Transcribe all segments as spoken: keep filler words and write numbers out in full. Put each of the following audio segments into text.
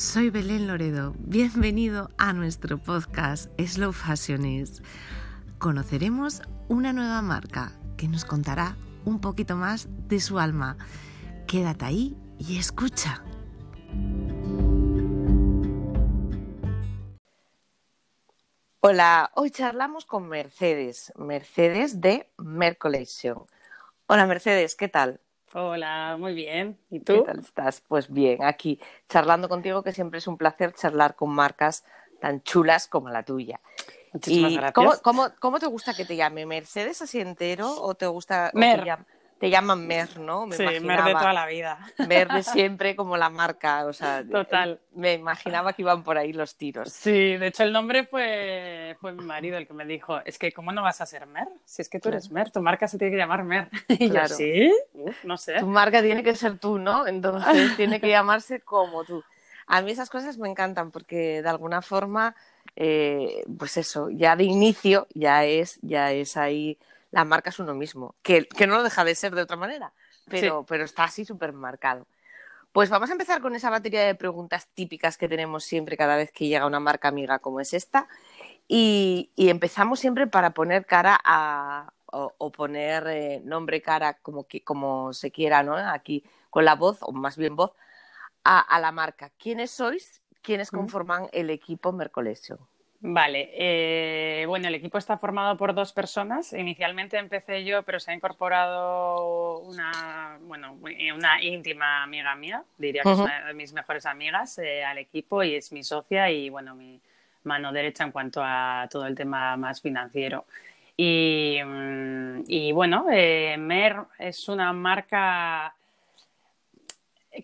Soy Belén Loredo, bienvenido a nuestro podcast Slow Fashionistas. Conoceremos una nueva marca que nos contará un poquito más de su alma. Quédate ahí y escucha. Hola, hoy charlamos con Mercedes, Mercedes de Mercolation. Hola Mercedes, ¿qué tal? Hola, muy bien. ¿Y tú? ¿Qué tal estás? Pues bien, aquí charlando contigo, que siempre es un placer charlar con marcas tan chulas como la tuya. Muchísimas y gracias. ¿cómo, cómo, ¿Cómo te gusta que te llame? ¿Mercedes así entero o te gusta Mer? Te, llam, te llaman Mer, ¿no? Me sí, imaginaba, Mer de toda la vida. Mer de siempre como la marca, o sea, total. Me imaginaba que iban por ahí los tiros. Sí, de hecho el nombre fue, fue mi marido el que me dijo, es que ¿cómo no vas a ser Mer? Si es que tú claro. eres Mer, tu marca se tiene que llamar Mer. Y claro. yo, ¿sí? No sé. Tu marca tiene que ser tú, ¿no? Entonces tiene que llamarse como tú. A mí esas cosas me encantan porque de alguna forma... Eh, pues eso, ya de inicio ya es, ya es ahí, la marca es uno mismo, que, que no lo deja de ser de otra manera, pero, sí. pero está así súper marcado. Pues vamos a empezar con esa batería de preguntas típicas que tenemos siempre cada vez que llega una marca amiga como es esta, y, y empezamos siempre para poner cara a, o, o poner eh, nombre, cara, como, que, como se quiera, ¿no? Aquí con la voz, o más bien voz, a, a la marca. ¿Quiénes sois? ¿Quiénes conforman el equipo Mercolation? Vale, eh, bueno, el equipo está formado por dos personas. Inicialmente empecé yo, pero se ha incorporado una, bueno, una íntima amiga mía, diría que uh-huh. es una de mis mejores amigas, eh, al equipo, y es mi socia y, bueno, mi mano derecha en cuanto a todo el tema más financiero. Y, y bueno, eh, Mer es una marca...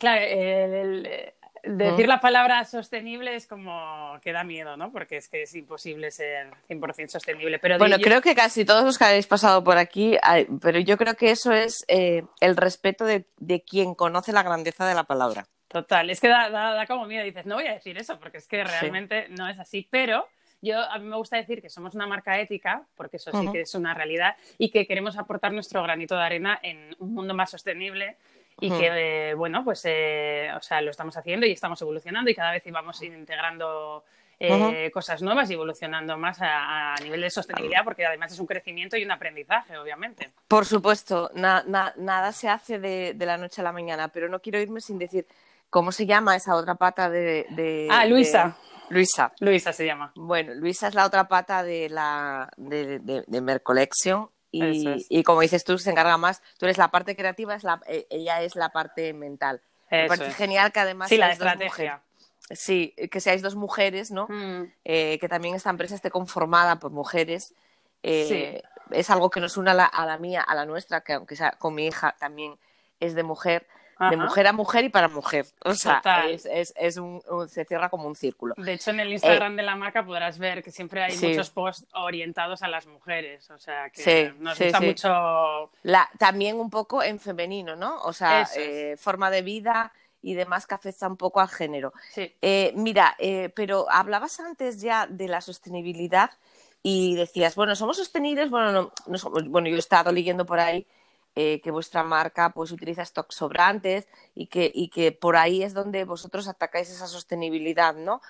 Claro, el... el decir la palabra sostenible es como que da miedo, ¿no? Porque es que es imposible ser cien por ciento sostenible. Pero bueno, yo... creo que casi todos los que habéis pasado por aquí, pero yo creo que eso es eh, el respeto de, de quien conoce la grandeza de la palabra. Total, es que da, da, da como miedo. Dices, no voy a decir eso porque es que realmente sí. no es así, pero... Yo, a mí me gusta decir que somos una marca ética, porque eso sí uh-huh. que es una realidad, y que queremos aportar nuestro granito de arena en un mundo más sostenible y uh-huh. que, eh, bueno, pues eh, o sea, lo estamos haciendo y estamos evolucionando y cada vez vamos integrando eh, uh-huh. cosas nuevas y evolucionando más a, a nivel de sostenibilidad, porque además es un crecimiento y un aprendizaje, obviamente. Por supuesto, na- na- nada se hace de, de la noche a la mañana, pero no quiero irme sin decir cómo se llama esa otra pata de... de ah, Luisa. De... Luisa. Luisa se llama. Bueno, Luisa es la otra pata de la de, de, de Mercolation y, es. y como dices tú, se encarga más. Tú eres la parte creativa, es la, ella es la parte mental. Eso Me parece es. genial que además... Sí, la estrategia. Sí, que seáis dos mujeres, ¿no? Mm. Eh, que también esta empresa esté conformada por mujeres. Eh, sí. Es algo que nos une a la, a la mía, a la nuestra, que aunque sea con mi hija también es de mujer... Ajá. De mujer a mujer y para mujer. O sea, es, es, es un, un, se cierra como un círculo. De hecho, en el Instagram eh, de la marca podrás ver que siempre hay sí. muchos posts orientados a las mujeres. O sea, que sí, nos sí, gusta sí. mucho... La, también un poco en femenino, ¿no? O sea, eh, forma de vida y demás que afecta un poco al género. Sí. Eh, mira, eh, pero hablabas antes ya de la sostenibilidad y decías, bueno, ¿somos sostenibles? Bueno, no, no somos, bueno yo he estado leyendo por ahí Eh, que vuestra marca pues utiliza stock sobrantes y que, y que por ahí es donde vosotros atacáis esa sostenibilidad, ¿no?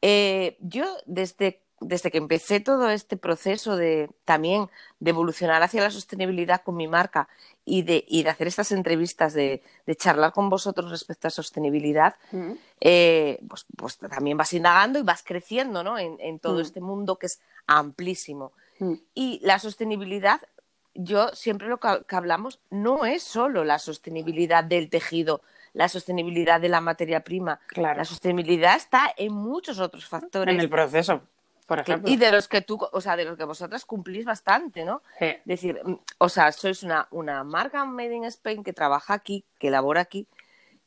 Eh, yo desde, desde que empecé todo este proceso de también de evolucionar hacia la sostenibilidad con mi marca y de, y de hacer estas entrevistas, de, de charlar con vosotros respecto a sostenibilidad, mm. eh, pues, pues también vas indagando y vas creciendo, ¿no? En, en todo mm. este mundo que es amplísimo. Mm. Y la sostenibilidad... Yo siempre lo que hablamos no es solo la sostenibilidad del tejido, la sostenibilidad de la materia prima. Claro. La sostenibilidad está en muchos otros factores. En el proceso, por ejemplo. Y de los que tú, o sea, de los que vosotras cumplís bastante, ¿no? Sí. Es decir, o sea, sois una, una marca made in Spain que trabaja aquí, que elabora aquí,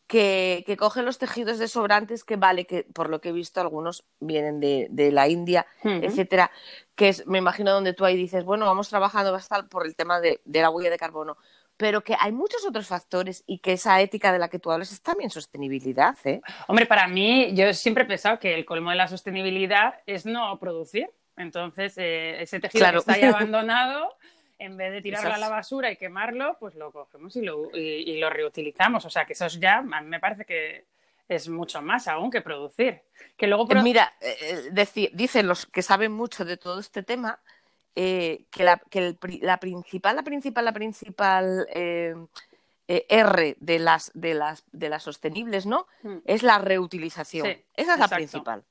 que, que coge los tejidos de sobrantes que vale, que por lo que he visto algunos vienen de, de la India, uh-huh. etcétera, que es, me imagino, donde tú ahí dices, bueno, vamos trabajando bastante por el tema de, de la huella de carbono, pero que hay muchos otros factores y que esa ética de la que tú hablas es también sostenibilidad, ¿eh? Hombre, para mí, yo siempre he pensado que el colmo de la sostenibilidad es no producir, entonces eh, ese tejido claro. que está ahí abandonado... En vez de tirarlo a la basura y quemarlo, pues lo cogemos y lo, y, y lo reutilizamos. O sea, que eso es ya, a mí me parece que es mucho más aún que producir. Que luego produ- Mira, eh, dec- dicen los que saben mucho de todo este tema eh, que, la, que el, la principal, la principal, la principal eh, eh, R de las, de las, de las sostenibles, ¿no? Mm. Es la reutilización. Sí, esa es exacto. La principal.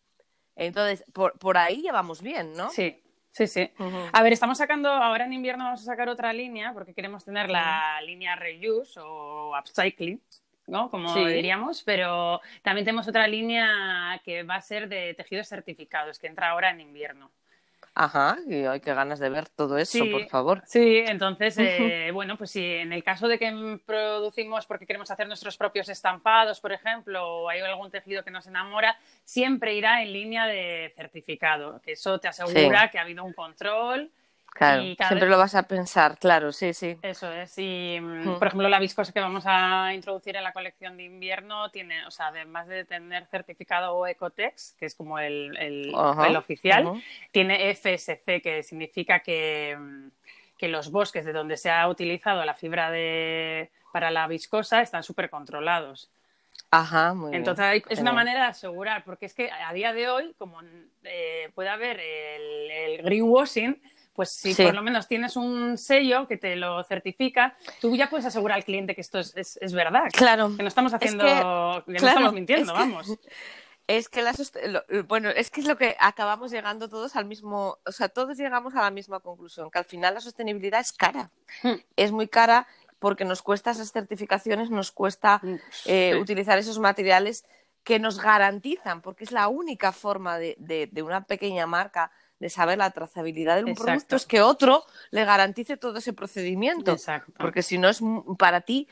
Entonces, por, por ahí ya vamos bien, ¿no? Sí. Sí, sí. Uh-huh. A ver, estamos sacando, ahora en invierno vamos a sacar otra línea porque queremos tener la uh-huh. línea reuse o upcycling, ¿no? Como sí. diríamos, pero también tenemos otra línea que va a ser de tejidos certificados que entra ahora en invierno. Ajá, y hay que ganas de ver todo eso, sí, por favor. Sí, entonces, eh, bueno, pues si sí, en el caso de que producimos porque queremos hacer nuestros propios estampados, por ejemplo, o hay algún tejido que nos enamora, siempre irá en línea de certificado, que eso te asegura sí. que ha habido un control. Claro, siempre vez... lo vas a pensar, claro, sí, sí. Eso es, y mm. por ejemplo la viscosa que vamos a introducir en la colección de invierno tiene, o sea, además de tener certificado Ecotex, que es como el, el, uh-huh. el oficial, uh-huh. tiene F S C, que significa que, que los bosques de donde se ha utilizado la fibra de para la viscosa están súper controlados. Ajá, muy Entonces, bien. Entonces, es una manera de asegurar, porque es que a día de hoy, como eh, puede haber el, el greenwashing, pues si sí. por lo menos tienes un sello que te lo certifica, tú ya puedes asegurar al cliente que esto es, es, es verdad. Claro. Que no estamos haciendo, es que, que no claro, estamos mintiendo, es vamos. Que, es que las, lo, bueno, es que es lo que acabamos llegando todos al mismo, o sea, todos llegamos a la misma conclusión, que al final la sostenibilidad es cara, hmm. es muy cara porque nos cuesta esas certificaciones, nos cuesta eh, sí. utilizar esos materiales que nos garantizan, porque es la única forma de, de, de una pequeña marca de saber la trazabilidad de un Exacto. producto, es que otro le garantice todo ese procedimiento. Exacto. Porque si no es para ti,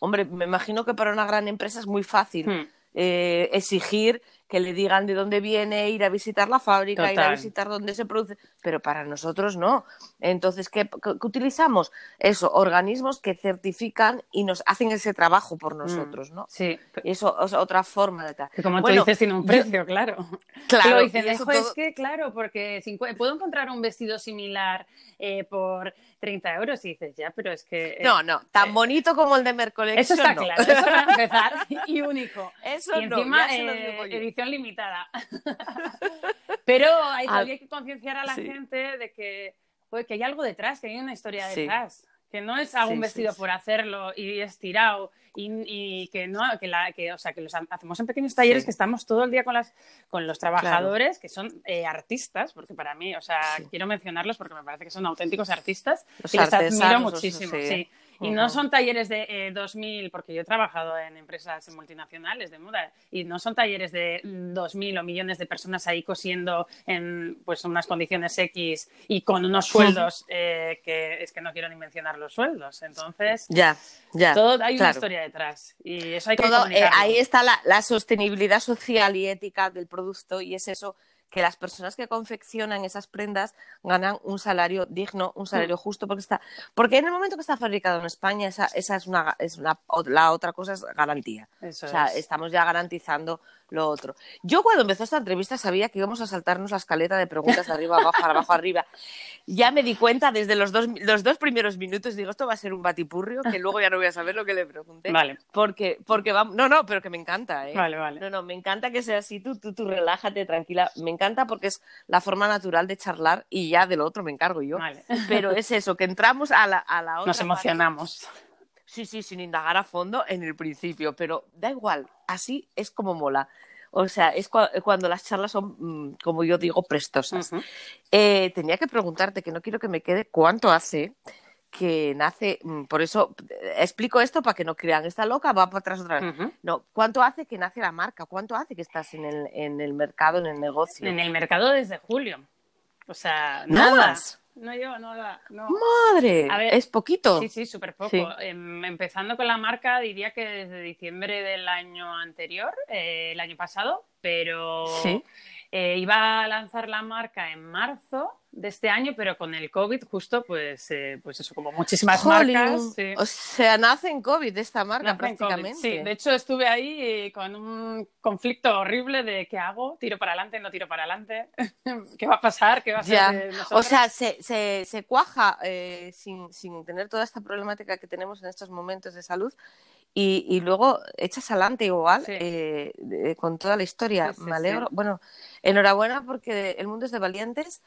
hombre, me imagino que para una gran empresa es muy fácil hmm. eh, exigir que le digan de dónde viene, ir a visitar la fábrica, Total. ir a visitar dónde se produce, pero para nosotros no. Entonces, ¿qué, qué, qué utilizamos? Eso, organismos que certifican y nos hacen ese trabajo por nosotros, ¿no? Sí. Eso es otra forma de tal. Que como bueno, tú dices, tiene un precio, yo, claro. Claro. Lo dicen, y eso todo... es que, claro, porque cincuenta puedo encontrar un vestido similar eh, por treinta euros y dices, ya, pero es que... Eh, no, no, tan eh, bonito como el de Mercolation. Eso está no. claro, eso para empezar, y único. Eso y encima, no, ya se lo digo yo. Eh, limitada. Pero hay, ah, hay que concienciar a la sí. gente de que, pues, que hay algo detrás, que hay una historia sí. detrás, que no es a un sí, vestido sí, por sí. hacerlo y estirado y, y que no que la que o sea que los hacemos en pequeños talleres sí. que estamos todo el día con las con los trabajadores claro. que son eh, artistas, porque para mí, o sea, sí. quiero mencionarlos porque me parece que son auténticos artistas los y los admiro muchísimo, sí. sí. Y no son talleres de eh, dos mil, porque yo he trabajado en empresas multinacionales de moda, y no son talleres de dos mil o millones de personas ahí cosiendo en pues unas condiciones X y con unos sueldos eh, que es que no quiero ni mencionar los sueldos. Entonces, ya, ya, todo, hay claro. una historia detrás. Y eso hay que todo, eh, ahí está la, la sostenibilidad social y ética del producto, y es eso. Que las personas que confeccionan esas prendas ganan un salario digno, un salario justo, porque está, porque en el momento que está fabricado en España, esa, esa es una, es una, la otra cosa es garantía. Eso o sea, es. Estamos ya garantizando lo otro. Yo cuando empezó esta entrevista sabía que íbamos a saltarnos la escaleta de preguntas de arriba abajo, abajo arriba. Ya me di cuenta desde los dos, los dos primeros minutos, digo, esto va a ser un batipurrio, que luego ya no voy a saber lo que le pregunté. Vale. Porque, porque vamos, no, no, pero que me encanta, ¿eh? Vale, vale. No, no, me encanta que sea así, tú, tú, tú relájate, tranquila. Me encanta porque es la forma natural de charlar y ya de lo otro me encargo yo. Vale. Pero es eso, que entramos a la, a la otra. Nos emocionamos. Parte. Sí, sí, sin indagar a fondo en el principio, pero da igual, así es como mola. O sea, es cu- cuando las charlas son, como yo digo, prestosas. Uh-huh. Eh, tenía que preguntarte, que no quiero que me quede, ¿cuánto hace que nace? Por eso explico esto para que no crean, esta loca va para atrás otra vez. Uh-huh. No, ¿cuánto hace que nace la marca? ¿Cuánto hace que estás en el, en el mercado, en el negocio? En el mercado desde julio. O sea, nada, nada más. No llevo nada. No. ¡Madre! A ver, es poquito. Sí, sí, súper poco. Sí. Empezando con la marca, diría que desde diciembre del año anterior, eh, el año pasado, pero ¿Sí? eh, iba a lanzar la marca en marzo de este año, pero con el COVID justo, pues, eh, pues eso, como muchísimas ¡Jolín! Marcas. Sí. O sea, nace en COVID esta marca nace prácticamente. Sí, de hecho estuve ahí con un conflicto horrible de ¿qué hago? ¿Tiro para adelante? ¿No tiro para adelante? ¿Qué va a pasar? ¿Qué va a ser de nosotros? O sea, se, se, se cuaja eh, sin, sin tener toda esta problemática que tenemos en estos momentos de salud. Y, y luego echas adelante igual, sí. eh, eh, con toda la historia. Sí, sí, me alegro. Sí. Bueno, enhorabuena, porque el mundo es de valientes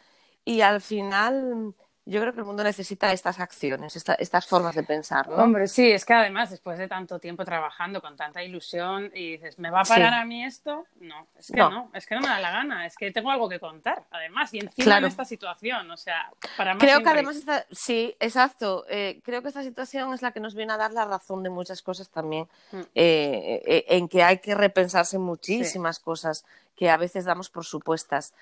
y al final yo creo que el mundo necesita estas acciones, esta, estas formas de pensar, ¿no? Hombre, sí, es que además después de tanto tiempo trabajando con tanta ilusión y dices, ¿me va a parar sí. a mí esto? No, es que no. no, es que no me da la gana, es que tengo algo que contar, además, y encima claro. en esta situación, o sea, para más. Creo que además, esta, sí, exacto, eh, creo que esta situación es la que nos viene a dar la razón de muchas cosas también, mm. eh, eh, en que hay que repensarse muchísimas sí. cosas que a veces damos por supuestas.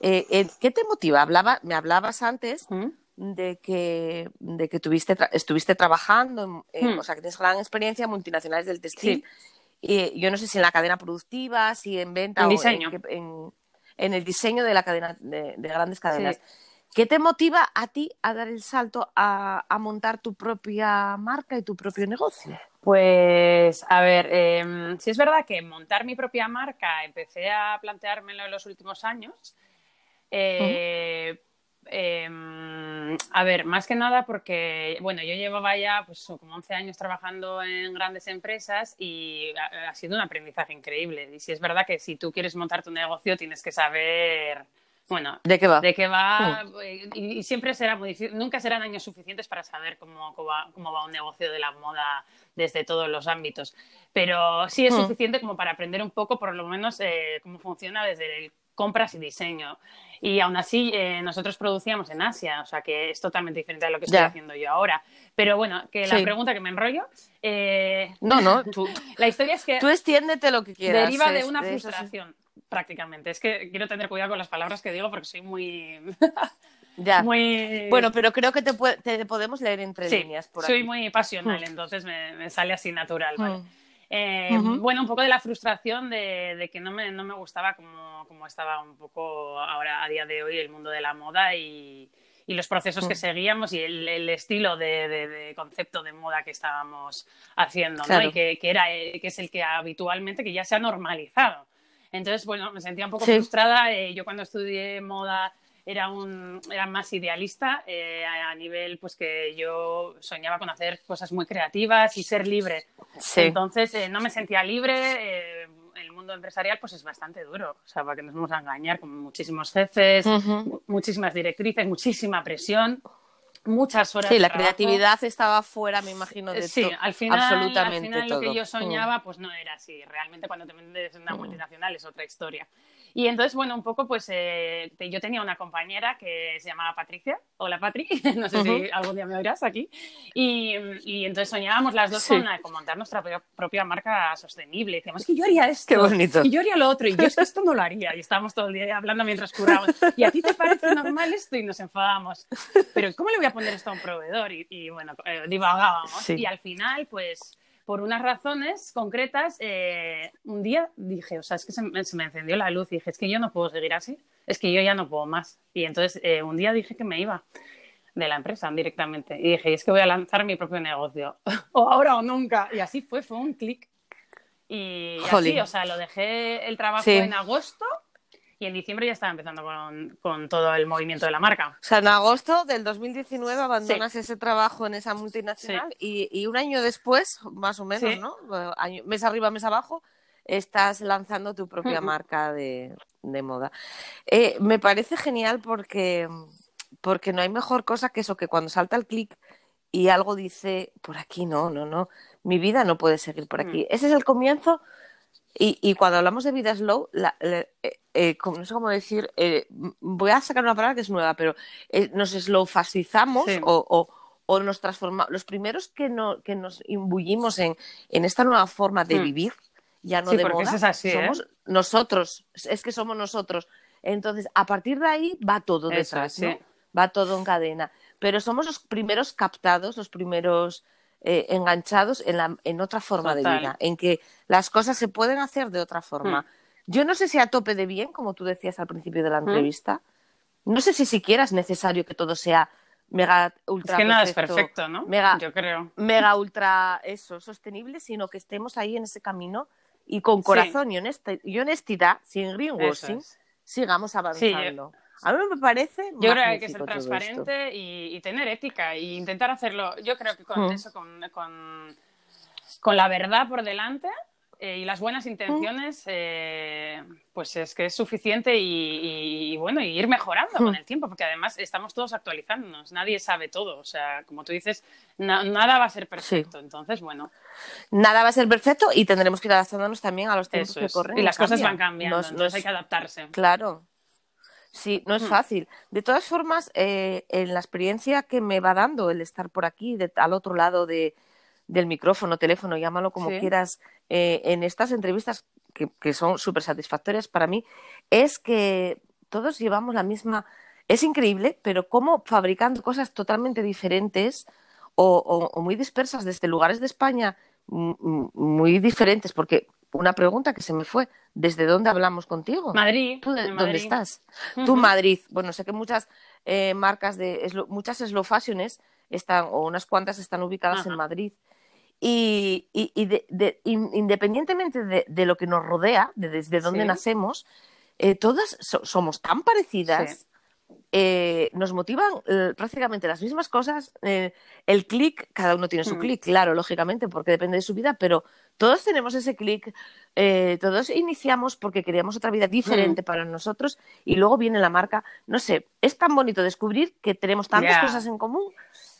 Eh, eh, ¿Qué te motiva? Hablaba, me hablabas antes ¿Mm? de que, de que tuviste tra- estuviste trabajando, en, en, ¿Mm? o sea, que tienes gran experiencia en multinacionales del textil. Sí. Y yo no sé si en la cadena productiva, si en venta en o diseño. En, en, en el diseño de la cadena de, de grandes cadenas. Sí. ¿Qué te motiva a ti a dar el salto a, a montar tu propia marca y tu propio negocio? Pues, a ver, eh, sí es verdad que montar mi propia marca empecé a planteármelo en los últimos años. Eh, uh-huh. eh, a ver, más que nada porque, bueno, yo llevaba ya pues como once años trabajando en grandes empresas y ha, ha sido un aprendizaje increíble. Y sí es verdad que si tú quieres montar tu negocio tienes que saber, bueno, ¿de qué va? De qué va uh-huh. y, y siempre será muy difícil, nunca serán años suficientes para saber cómo, cómo, va, cómo va un negocio de la moda desde todos los ámbitos. Pero sí es uh-huh. suficiente como para aprender un poco, por lo menos, eh, cómo funciona desde el compras y diseño. Y aún así eh, nosotros producíamos en Asia, o sea que es totalmente diferente a lo que estoy yeah. haciendo yo ahora. Pero bueno, que la sí. pregunta, que me enrollo... Eh... No, no, tú... La historia es que... Tú extiéndete lo que quieras. Deriva de una de frustración, sí. prácticamente. Es que quiero tener cuidado con las palabras que digo porque soy muy... ya. muy... Bueno, pero creo que te, puede, te podemos leer entre sí, líneas por soy aquí. Muy pasional, mm. entonces me, me sale así natural, ¿vale? Mm. Eh, uh-huh. Bueno, un poco de la frustración de, de que no me, no me gustaba como, como estaba un poco ahora a día de hoy el mundo de la moda y, y los procesos uh-huh. que seguíamos y el, el estilo de, de, de concepto de moda que estábamos haciendo, claro. ¿no? Y que, que, era, que es el que habitualmente que ya se ha normalizado. Entonces, bueno, me sentía un poco sí. frustrada. Eh, yo cuando estudié moda era, un, era más idealista eh, a, a nivel pues que yo soñaba con hacer cosas muy creativas y ser libre. Sí. Entonces eh, no me sentía libre, eh, el mundo empresarial pues es bastante duro, o sea, para que nos vamos a engañar, con muchísimos jefes, uh-huh. m- muchísimas directrices, muchísima presión, muchas horas de trabajo. Sí, la creatividad estaba fuera, me imagino, de sí, to- al final, absolutamente todo. Al final lo todo. que yo soñaba pues no era así, realmente cuando te metes en una uh-huh. multinacional es otra historia. Y entonces, bueno, un poco, pues eh, yo tenía una compañera que se llamaba Patricia. Hola, Patri. No sé uh-huh. si algún día me oirás aquí. Y, y entonces soñábamos las dos sí. con, con montar nuestra propia, propia marca sostenible. Y decíamos, que yo haría esto. Qué bonito. Y yo haría lo otro. Y yo es que esto no lo haría. Y estábamos todo el día hablando mientras currábamos. ¿Y a ti te parece normal esto? Y nos enfadábamos. Pero ¿cómo le voy a poner esto a un proveedor? Y, y bueno, eh, divagábamos. Sí. Y al final, pues... por unas razones concretas, eh, un día dije, o sea, es que se me, se me encendió la luz y dije, es que yo no puedo seguir así, es que yo ya no puedo más. Y entonces eh, un día dije que me iba de la empresa directamente y dije, es que voy a lanzar mi propio negocio, o ahora o nunca. Y así fue, fue un clic. Y Jolín. así, o sea, lo dejé el trabajo sí. en agosto y en diciembre ya estaba empezando con, con todo el movimiento de la marca. O sea, en agosto del dos mil diecinueve abandonas sí. ese trabajo en esa multinacional sí. y, y un año después, más o menos, sí. ¿no? Año, mes arriba, mes abajo, estás lanzando tu propia uh-huh. marca de, de moda. Eh, me parece genial porque, porque no hay mejor cosa que eso, que cuando salta el clic y algo dice, por aquí no, no, no, mi vida no puede seguir por aquí. Uh-huh. Ese es el comienzo. Y, y cuando hablamos de vida slow, la, la, eh, eh, como, no sé cómo decir, eh, voy a sacar una palabra que es nueva, pero eh, nos slowfasizamos sí. o, o, o nos transformamos. Los primeros que, no, que nos imbuimos en, en esta nueva forma de mm. vivir, ya no sí, de moda, es así, somos ¿eh? nosotros, es que somos nosotros. Entonces, a partir de ahí va todo Eso, detrás, sí. ¿no? Va todo en cadena. Pero somos los primeros captados, los primeros... Eh, enganchados en, la, en otra forma Total. de vida, en que las cosas se pueden hacer de otra forma. Mm. Yo no sé si a tope de bien, como tú decías al principio de la entrevista, mm. no sé si siquiera es necesario que todo sea mega, ultra... Es que perfecto, nada es perfecto, ¿no? Mega, Yo creo. Mega, ultra, eso, sostenible, sino que estemos ahí en ese camino y con corazón sí. y, honesti- y honestidad, sin greenwashing, es. sigamos avanzando. Sí, yo... A mí me parece Yo creo que hay que ser transparente y, y tener ética e intentar hacerlo. Yo creo que con uh-huh. eso, con, con con la verdad por delante eh, y las buenas intenciones, eh, pues es que es suficiente y, y, y bueno, y ir mejorando con el tiempo, porque además estamos todos actualizándonos, nadie sabe todo, o sea, como tú dices, na- nada va a ser perfecto, sí. Entonces, bueno. Nada va a ser perfecto y tendremos que ir adaptándonos también a los tiempos Eso que es. corren. Y las cosas van cambiando, nos, entonces nos... hay que adaptarse. Claro. Sí, no es fácil. De todas formas, eh, en la experiencia que me va dando el estar por aquí, de, al otro lado de, del micrófono, teléfono, llámalo como sí. quieras, eh, en estas entrevistas que, que son súper satisfactorias para mí, es que todos llevamos la misma... Es increíble, pero cómo fabricando cosas totalmente diferentes o, o, o muy dispersas desde lugares de España m- m- muy diferentes, porque... Una pregunta que se me fue. ¿Desde dónde hablamos contigo? Madrid. ¿Tú de, de Madrid. ¿Dónde estás? Uh-huh. Tú, Madrid. Bueno, sé que muchas eh, marcas de... Slow, muchas slow fashiones están, o unas cuantas están ubicadas uh-huh. en Madrid. Y, y, y de, de, independientemente de, de lo que nos rodea, de desde dónde sí. nacemos, eh, todas so, somos tan parecidas. Sí. Eh, nos motivan eh, prácticamente las mismas cosas. Eh, el clic, cada uno tiene su uh-huh. clic, claro, lógicamente, porque depende de su vida, pero... Todos tenemos ese clic, eh, todos iniciamos porque queríamos otra vida diferente mm. para nosotros y luego viene la marca. No sé, es tan bonito descubrir que tenemos tantas yeah. cosas en común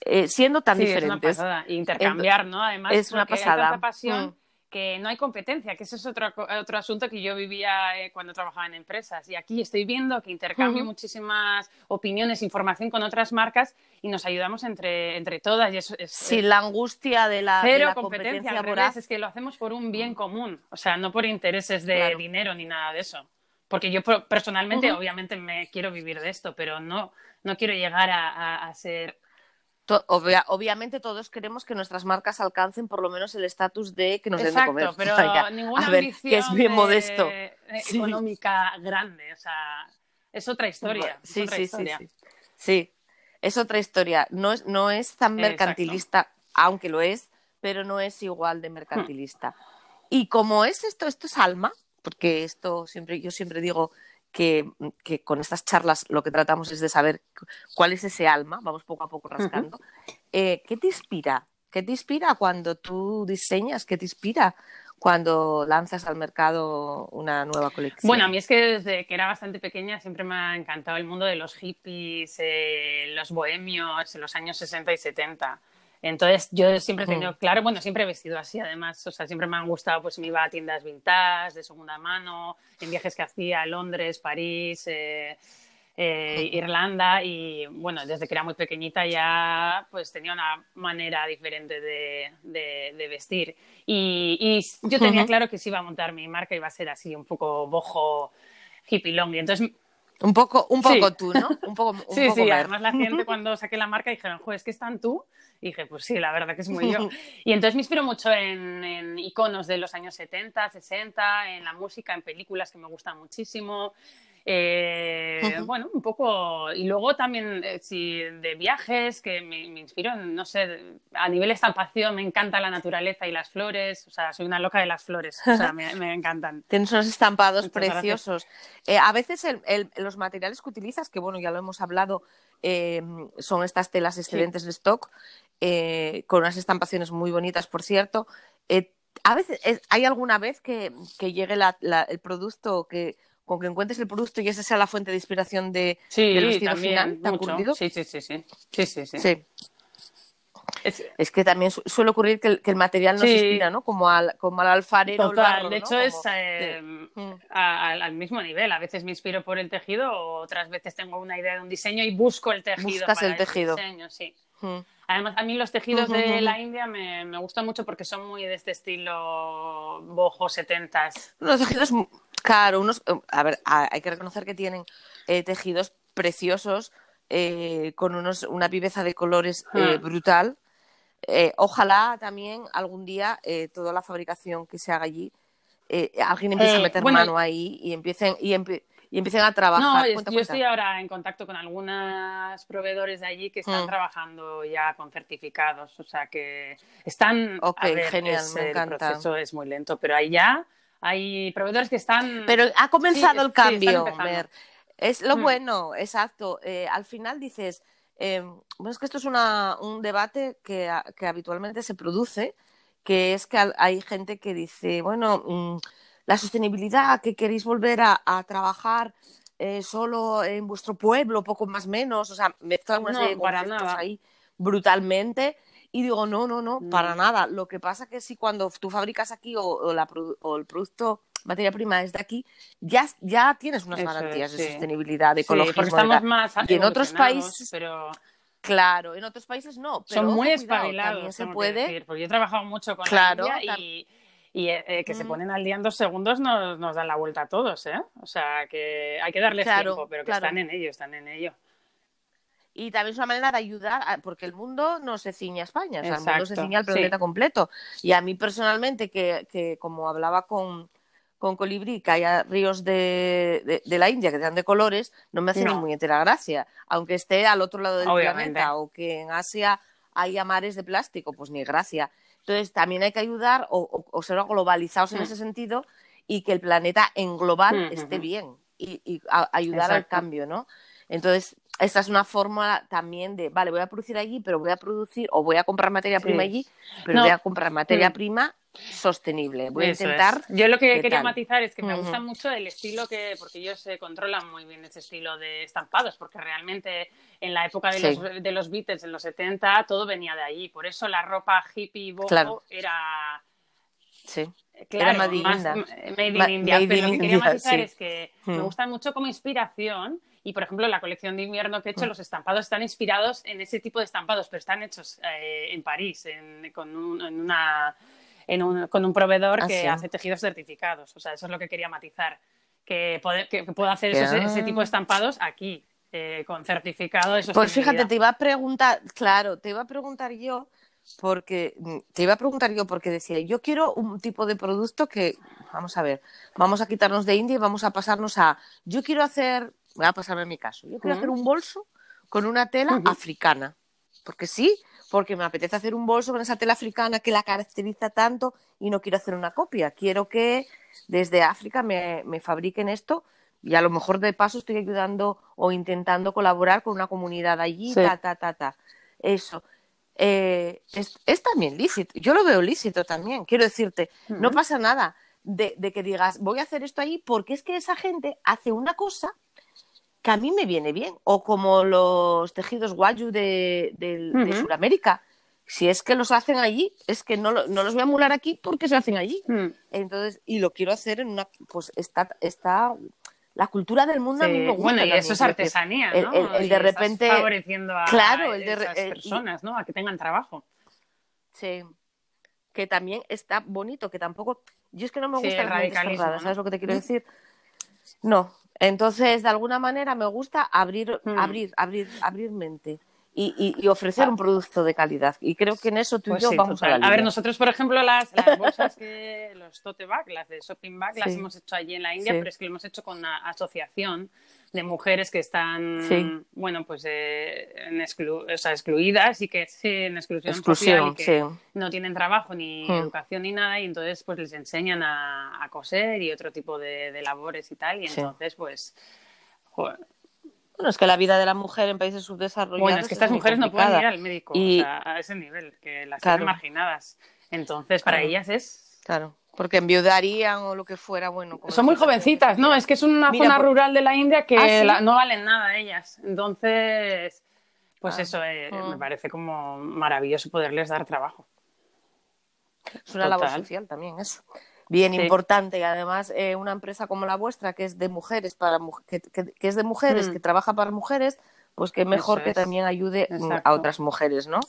eh, siendo tan sí, diferentes. Es una pasada. Intercambiar, Entonces, ¿no? Además, es una pasada. Hay tanta pasión mm. que no hay competencia, que ese es otro, otro asunto que yo vivía eh, cuando trabajaba en empresas. Y aquí estoy viendo que intercambio mm. muchísimas opiniones, información con otras marcas y nos ayudamos entre, entre todas. Y eso es, sí, es, la angustia de la, cero de la competencia, competencia al revés, es que lo hacemos por un bien común, o sea, no por intereses de claro. dinero ni nada de eso. Porque yo personalmente, uh-huh. obviamente, me quiero vivir de esto, pero no, no quiero llegar a, a, a ser... Obvia, obviamente todos queremos que nuestras marcas alcancen por lo menos el estatus de que nos Exacto, den de comer. Exacto, pero Vaya, ninguna a ver, ambición que es bien de, modesto. De, sí. económica grande, o sea, es otra historia. Sí, es otra sí, historia. sí, sí, sí, es otra historia. No es, no es tan mercantilista, Exacto. aunque lo es, pero no es igual de mercantilista. Hmm. Y como es esto, esto es alma, porque esto siempre, yo siempre digo... Que, que con estas charlas lo que tratamos es de saber cuál es ese alma, vamos poco a poco rascando. Uh-huh. Eh, ¿qué te inspira? ¿Qué te inspira cuando tú diseñas? ¿Qué te inspira cuando lanzas al mercado una nueva colección? Bueno, a mí es que desde que era bastante pequeña siempre me ha encantado el mundo de los hippies, eh, los bohemios, los años sesenta y setenta. Entonces yo siempre he tenido claro, bueno, siempre he vestido así además, o sea, siempre me han gustado, pues me iba a tiendas vintage, de segunda mano, en viajes que hacía a Londres, París, eh, eh, Irlanda y bueno, desde que era muy pequeñita ya pues tenía una manera diferente de, de, de vestir y, y yo tenía claro que si iba a montar mi marca iba a ser así un poco boho, hippie long y entonces... Un poco, un poco sí. tú, ¿no? Un poco, un sí, poco sí, Mer. Además la gente cuando saqué la marca dijeron, joder, es que es tan tú. Y dije, pues sí, la verdad que es muy yo. Y entonces me inspiro mucho en, en iconos de los años setenta, sesenta, en la música, en películas que me gustan muchísimo. Eh, uh-huh. Bueno, un poco... Y luego también eh, sí, de viajes, que me, me inspiro, en, no sé, a nivel estampación, me encanta la naturaleza y las flores. O sea, soy una loca de las flores. O sea, me, me encantan. Tienes unos estampados Muchas preciosos. Eh, a veces el, el, los materiales que utilizas, que bueno, ya lo hemos hablado, eh, son estas telas excelentes sí. de stock, eh, con unas estampaciones muy bonitas, por cierto. Eh, a veces es, ¿hay alguna vez que, que llegue la, la, el producto que... con que encuentres el producto y esa sea la fuente de inspiración de, sí, del vestido también, final, ¿te ha ocurrido? Sí, sí, sí, sí. sí, sí, sí. sí. Es... es que también su- suele ocurrir que el, que el material nos sí. inspira, ¿no? Como al, como al alfarero. Total, barro, de hecho ¿no? es eh, de... a, a, al mismo nivel. A veces me inspiro por el tejido, o otras veces tengo una idea de un diseño y busco el tejido. Buscas para el tejido. Diseño, sí. Mm. Además, a mí los tejidos uh-huh. de la India me, me gustan mucho porque son muy de este estilo boho, setentas. Los tejidos... Claro, unos, a ver, hay que reconocer que tienen eh, tejidos preciosos eh, con unos, una viveza de colores eh, brutal. Eh, ojalá también algún día eh, toda la fabricación que se haga allí, eh, alguien empiece eh, a meter bueno, mano ahí y empiecen, y empe- y empiecen a trabajar. No, cuenta, yo cuenta. estoy ahora en contacto con algunos proveedores de allí que están mm. trabajando ya con certificados, o sea que están... Ok, a ver, genial, es, me encanta. El proceso es muy lento, pero ahí ya... Hay proveedores que están... Pero ha comenzado sí, el cambio, sí, Mer. Es lo mm. bueno, exacto. Eh, al final dices, eh, bueno, es que esto es una, un debate que, que habitualmente se produce, que es que hay gente que dice, bueno, la sostenibilidad, que queréis volver a, a trabajar eh, solo en vuestro pueblo, poco más menos, o sea, mezclan no, unos conceptos ahí brutalmente. Y digo, no, no, no, no, para nada. Lo que pasa que si cuando tú fabricas aquí o, o, la, o el producto, materia prima es de aquí, ya, ya tienes unas garantías es, de sí. sostenibilidad, de ecología. Sí, porque estamos más y en otros países, pero... Claro, en otros países no. Pero son muy espabilados, se puede decir, porque yo he trabajado mucho con claro, la India y, y eh, que mm. se ponen al día en dos segundos nos, nos dan la vuelta a todos, ¿eh? O sea, que hay que darles claro, tiempo, pero que claro. están en ello, están en ello. Y también es una manera de ayudar, a, porque el mundo no se ciñe a España, o sea, exacto, el mundo se ciñe al planeta sí. completo. Y a mí personalmente, que, que como hablaba con, con Colibri, que haya ríos de, de, de la India que sean de colores, no me hace no. ni muñetera gracia, aunque esté al otro lado del obviamente. Planeta, o que en Asia haya mares de plástico, pues ni gracia. Entonces también hay que ayudar o, o, o ser globalizados mm. en ese sentido y que el planeta en global mm, esté mm, bien y, y a, ayudar exacto. al cambio, ¿no? Entonces... Esta es una fórmula también de, vale, voy a producir allí, pero voy a producir, o voy a comprar materia prima sí. allí, pero no. voy a comprar materia prima sostenible. Voy eso a intentar... Es. Yo lo que quería tal. matizar es que me uh-huh. gusta mucho el estilo que... Porque ellos se controlan muy bien ese estilo de estampados, porque realmente en la época de, sí. los, de los Beatles, en los setenta, todo venía de allí. Por eso la ropa hippie boho claro. era... Sí. Claro, era Made in más, Made in Ma- India. Made pero in lo que quería matizar sí. es que hmm. me gusta mucho como inspiración. Y, por ejemplo, la colección de invierno que he hecho, los estampados están inspirados en ese tipo de estampados, pero están hechos eh, en París, en, con, un, en una, en un, con un proveedor ah, que sí. hace tejidos certificados. O sea, eso es lo que quería matizar, que, poder, que, que puedo hacer esos, ese tipo de estampados aquí, eh, con certificado de sostenibilidad. Pues fíjate, te iba a preguntar, claro, te iba a preguntar yo, porque te iba a preguntar yo porque decía, yo quiero un tipo de producto que, vamos a ver, vamos a quitarnos de India y vamos a pasarnos a, yo quiero hacer, voy a pasarme en mi caso, yo quiero uh-huh. hacer un bolso con una tela uh-huh. africana, porque sí, porque me apetece hacer un bolso con esa tela africana que la caracteriza tanto y no quiero hacer una copia, quiero que desde África me, me fabriquen esto y a lo mejor de paso estoy ayudando o intentando colaborar con una comunidad allí, sí. ta, ta, ta, ta, eso. Eh, es, es también lícito, yo lo veo lícito también, quiero decirte, uh-huh. no pasa nada de, de que digas voy a hacer esto ahí porque es que esa gente hace una cosa que a mí me viene bien, o como los tejidos guayu de, de, uh-huh. de Sudamérica, si es que los hacen allí, es que no, no los voy a emular aquí porque se hacen allí, uh-huh. entonces, y lo quiero hacer en una, pues está, está la cultura del mundo sí. a mí me gusta. Bueno, y eso es artesanía, ¿no? El, el, el de repente... Estás favoreciendo a, claro, el de, a esas el, personas, ¿no? A que tengan trabajo. Sí. Que también está bonito, que tampoco... Yo es que no me gusta sí, el radicalismo, cerrada, ¿no? ¿Sabes lo que te quiero decir? No. Entonces, de alguna manera me gusta abrir, hmm. abrir, abrir, abrir mente. Y, y, y ofrecer claro. un producto de calidad. Y creo que en eso tú pues y yo sí, vamos total. a la línea. A ver, nosotros, por ejemplo, las, las bolsas, que los tote bag, las de shopping bag, sí. las hemos hecho allí en la India, sí. pero es que lo hemos hecho con una asociación de mujeres que están, sí. bueno, pues eh, en exclu- o sea, excluidas y que sí, en exclusión, exclusión social y que sí. no tienen trabajo ni hmm. educación ni nada y entonces pues les enseñan a, a coser y otro tipo de, de labores y tal y entonces sí. pues... Joder. Bueno, es que la vida de la mujer en países subdesarrollados... Bueno, es que estas es mujeres no pueden ir al médico y... o sea, a ese nivel, que las claro. tienen marginadas. Entonces, para claro. ellas es... Claro, porque enviudarían o lo que fuera, bueno... Como son muy jovencitas, ¿no? Es que es una Mira, zona por... rural de la India que ¿Ah, sí? la... no valen nada ellas. Entonces, pues ah, eso, eh, ah. me parece como maravilloso poderles dar trabajo. Es una Total. labor social también, eso. Bien sí. importante, y además eh, una empresa como la vuestra que es de mujeres para mu- que, que, que es de mujeres mm. que trabaja para mujeres, pues que mejor es. que también ayude Exacto. a otras mujeres, ¿no?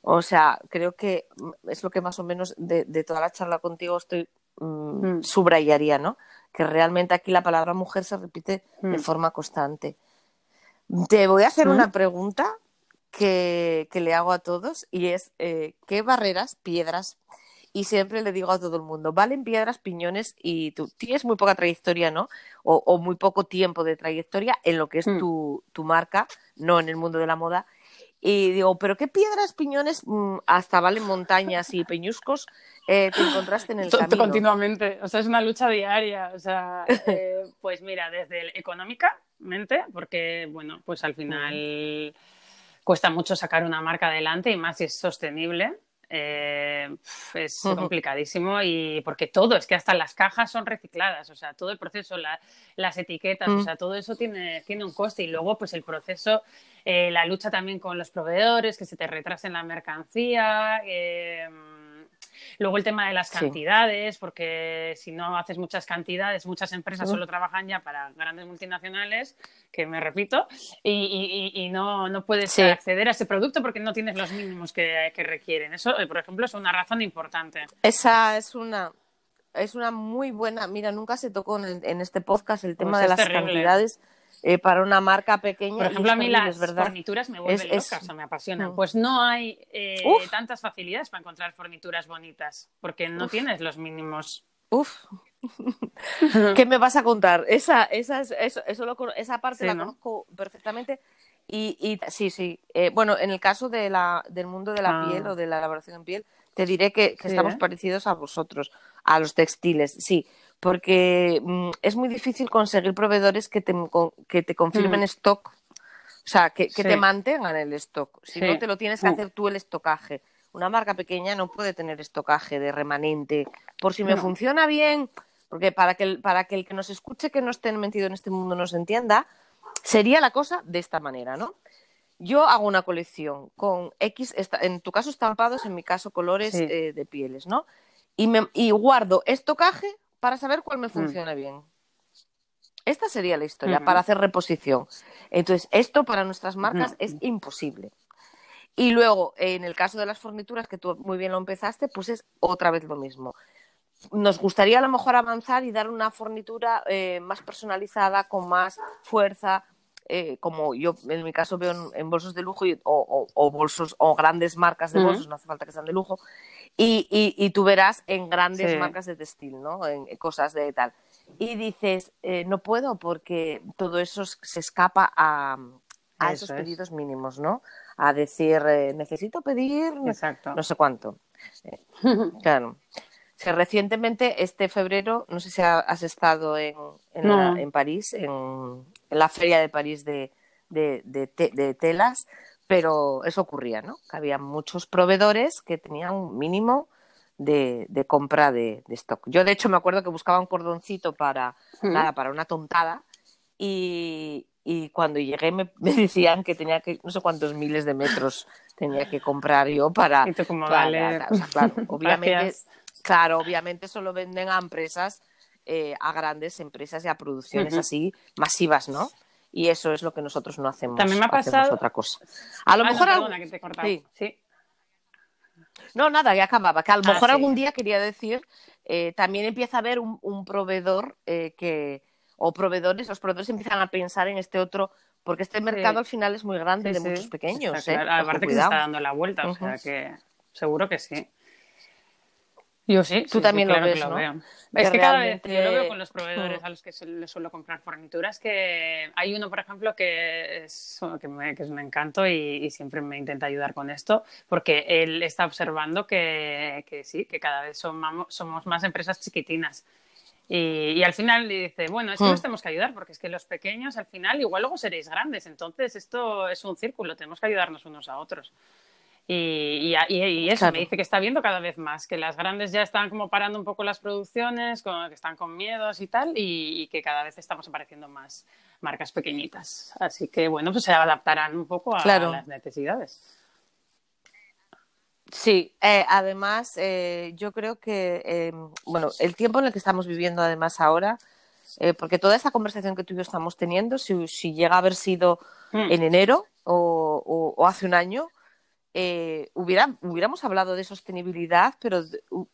O sea, creo que es lo que más o menos de, de toda la charla contigo estoy mm, mm. subrayaría, ¿no? Que realmente aquí la palabra mujer se repite mm. de forma constante. Te voy a hacer mm. una pregunta que, que le hago a todos y es eh, ¿qué barreras, piedras? Y siempre le digo a todo el mundo, valen piedras, piñones y tú tienes muy poca trayectoria, ¿no? O, o muy poco tiempo de trayectoria en lo que es tu, tu marca, no en el mundo de la moda. Y digo, ¿pero qué piedras, piñones, hasta valen montañas y peñuscos eh, te encontraste en el camino? Continuamente, o sea, es una lucha diaria. O sea, eh, pues mira, desde el, económicamente, porque bueno, pues al final cuesta mucho sacar una marca adelante y más si es sostenible. eh, es uh-huh. complicadísimo, y porque todo, es que hasta las cajas son recicladas, o sea, todo el proceso, la, las etiquetas, uh-huh. o sea, todo eso tiene, tiene un coste, y luego pues el proceso, eh, la lucha también con los proveedores, que se te retrasen la mercancía, eh, luego el tema de las cantidades, sí. porque si no haces muchas cantidades, muchas empresas solo trabajan ya para grandes multinacionales, que me repito, y, y, y no, no puedes sí. acceder a ese producto porque no tienes los mínimos que, que requieren. Eso, por ejemplo, es una razón importante. Esa es una, es una muy buena... Mira, nunca se tocó en, el, en este podcast el tema pues de las terrible. cantidades... Eh, para una marca pequeña. Por ejemplo, a mí las fornituras me vuelven es, loca, es... o sea, me apasionan. Pues no hay eh, tantas facilidades para encontrar fornituras bonitas, porque no Uf. tienes los mínimos. Uf. ¿Qué me vas a contar? Esa, esa, es, eso, eso lo, esa parte sí, la ¿no? conozco perfectamente. Y, y sí, sí. Eh, bueno, en el caso de la, del mundo de la ah. piel o de la elaboración en piel, te diré que, que sí, estamos ¿eh? parecidos a vosotros, a los textiles, sí. Porque es muy difícil conseguir proveedores que te, que te confirmen mm. stock, o sea, que, que sí. te mantengan el stock. Si sí. no, te lo tienes que hacer tú el estocaje. Una marca pequeña no puede tener estocaje de remanente. Por si me no. funciona bien, porque para que, el, para que el que nos escuche, que no esté metido en este mundo, nos entienda, sería la cosa de esta manera, ¿no? Yo hago una colección con X, en tu caso estampados, en mi caso colores sí. eh, de pieles, ¿no? Y, me, y guardo estocaje para saber cuál me funciona mm. bien. Esta sería la historia, mm. para hacer reposición. Entonces, esto para nuestras marcas mm. es imposible. Y luego, en el caso de las fornituras, que tú muy bien lo empezaste, pues es otra vez lo mismo. Nos gustaría a lo mejor avanzar y dar una fornitura eh, más personalizada, con más fuerza, eh, como yo en mi caso veo en, en bolsos de lujo y, o, o, o bolsos o grandes marcas de bolsos, mm. no hace falta que sean de lujo. Y, y, y tú verás en grandes sí. marcas de textil, ¿no? En cosas de tal. Y dices, eh, no puedo porque todo eso se escapa a, a eso esos es. pedidos mínimos, ¿no? A decir, eh, necesito pedir Exacto. no sé cuánto. Eh, claro. O sea, recientemente, este febrero, no sé si has estado en, en, no. la, en París, en, en la feria de París de, de, de, te, de telas, pero eso ocurría, ¿no? Que había muchos proveedores que tenían un mínimo de, de compra de, de stock. Yo, de hecho, me acuerdo que buscaba un cordoncito para, mm. nada, para una tontada y, y cuando llegué me, me decían que tenía que, no sé cuántos miles de metros tenía que comprar yo para... ¿Y tú cómo para, vale? Para, o sea, claro, obviamente, claro, obviamente solo venden a empresas, eh, a grandes empresas y a producciones mm-hmm. así masivas, ¿no? Y eso es lo que nosotros no hacemos. También me ha pasado otra cosa. A lo ah, mejor no, perdona, algún... que te he cortado. Sí. sí. No, nada, ya acababa. Que a lo ah, mejor sí. algún día quería decir, eh, también empieza a haber un, un proveedor eh, que o proveedores, los proveedores empiezan a pensar en este otro, porque este mercado sí. al final es muy grande, sí, de sí. muchos pequeños. Está, eh, claro. Aparte que se está dando la vuelta, uh-huh. o sea que seguro que sí. Yo sí, tú sí, también sí, claro lo ves, que lo ¿no? veo. Que es que realmente... cada vez, yo lo veo con los proveedores a los que les suelo comprar fornituras, que hay uno, por ejemplo, que es, que me, que es un encanto y, y siempre me intenta ayudar con esto, porque él está observando que, que sí, que cada vez somos, somos más empresas chiquitinas. Y, y al final le dice, bueno, es que nos tenemos que ayudar, porque es que los pequeños al final igual luego seréis grandes, entonces esto es un círculo, tenemos que ayudarnos unos a otros. Y, y, y eso, claro. me dice que está viendo cada vez más, que las grandes ya están como parando un poco las producciones, con, que están con miedos y tal, y, y que cada vez estamos apareciendo más marcas pequeñitas. Así que, bueno, pues se adaptarán un poco a, claro. a las necesidades. Sí, eh, además, eh, yo creo que, eh, bueno, el tiempo en el que estamos viviendo además ahora, eh, porque toda esta conversación que tú y yo estamos teniendo, si, si llega a haber sido mm. en enero o, o, o hace un año, Eh, hubiera, hubiéramos hablado de sostenibilidad, pero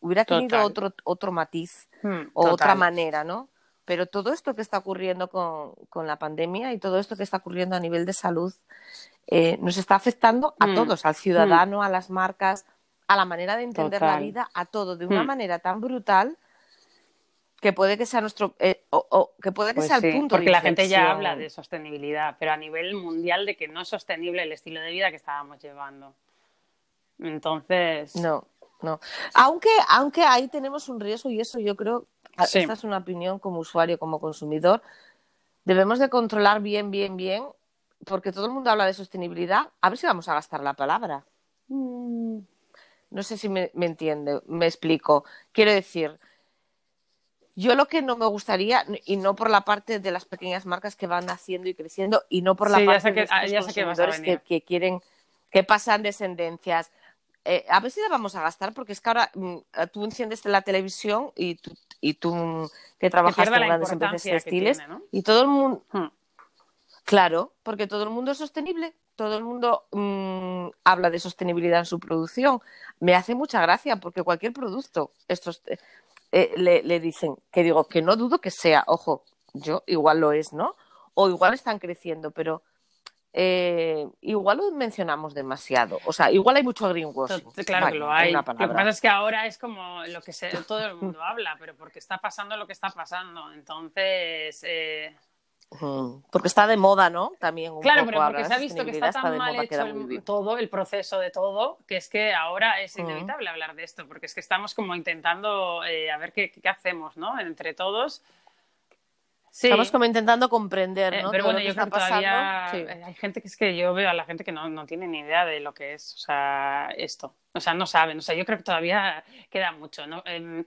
hubiera tenido total. otro otro matiz hmm, o total. otra manera, ¿no? Pero todo esto que está ocurriendo con, con la pandemia y todo esto que está ocurriendo a nivel de salud eh, nos está afectando a hmm. todos, al ciudadano, hmm. a las marcas, a la manera de entender total. la vida, a todo, de una hmm. manera tan brutal que puede que sea nuestro eh, o, o que puede que pues sea el sí, punto porque de la gente ya habla de sostenibilidad, pero a nivel mundial de que no es sostenible el estilo de vida que estábamos llevando. Entonces... No, no. Aunque, aunque ahí tenemos un riesgo y eso yo creo, sí. esta es una opinión como usuario, como consumidor, debemos de controlar bien, bien, bien, porque todo el mundo habla de sostenibilidad. A ver si vamos a gastar la palabra. Mm. No sé si me, me entiende, me explico. Quiero decir, yo lo que no me gustaría, y no por la parte de las pequeñas marcas que van naciendo y creciendo, y no por la sí, parte que, de los consumidores que, que quieren, que pasan descendencias. Eh, a ver si la vamos a gastar, porque es que ahora m, tú enciendes la televisión y tú, y tú que trabajaste en grandes empresas textiles, tiene, ¿no? Y todo el mundo... Hmm. Claro, porque todo el mundo es sostenible, todo el mundo mmm, habla de sostenibilidad en su producción. Me hace mucha gracia porque cualquier producto estos, eh, le, le dicen, que digo, que no dudo que sea, ojo, yo igual lo es, ¿no? O igual están creciendo, pero eh, igual lo mencionamos demasiado. O sea, igual hay mucho greenwashing. Claro vale, que lo hay. Lo que pasa es que ahora es como lo que se, todo el mundo habla, pero porque está pasando lo que está pasando. Entonces... Eh... Porque está de moda, ¿no? También un claro, poco, pero porque se ha visto que está tan está mal moda, hecho el, todo, el proceso de todo, que es que ahora es inevitable uh-huh. hablar de esto, porque es que estamos como intentando eh, a ver qué, qué hacemos, ¿no? Entre todos. Sí. Estamos como intentando comprender, ¿no? Eh, pero todo bueno, yo creo que todavía sí. hay gente que es que yo veo a la gente que no, no tiene ni idea de lo que es, o sea, esto. O sea, no saben, o sea, yo creo que todavía queda mucho, ¿no? Eh,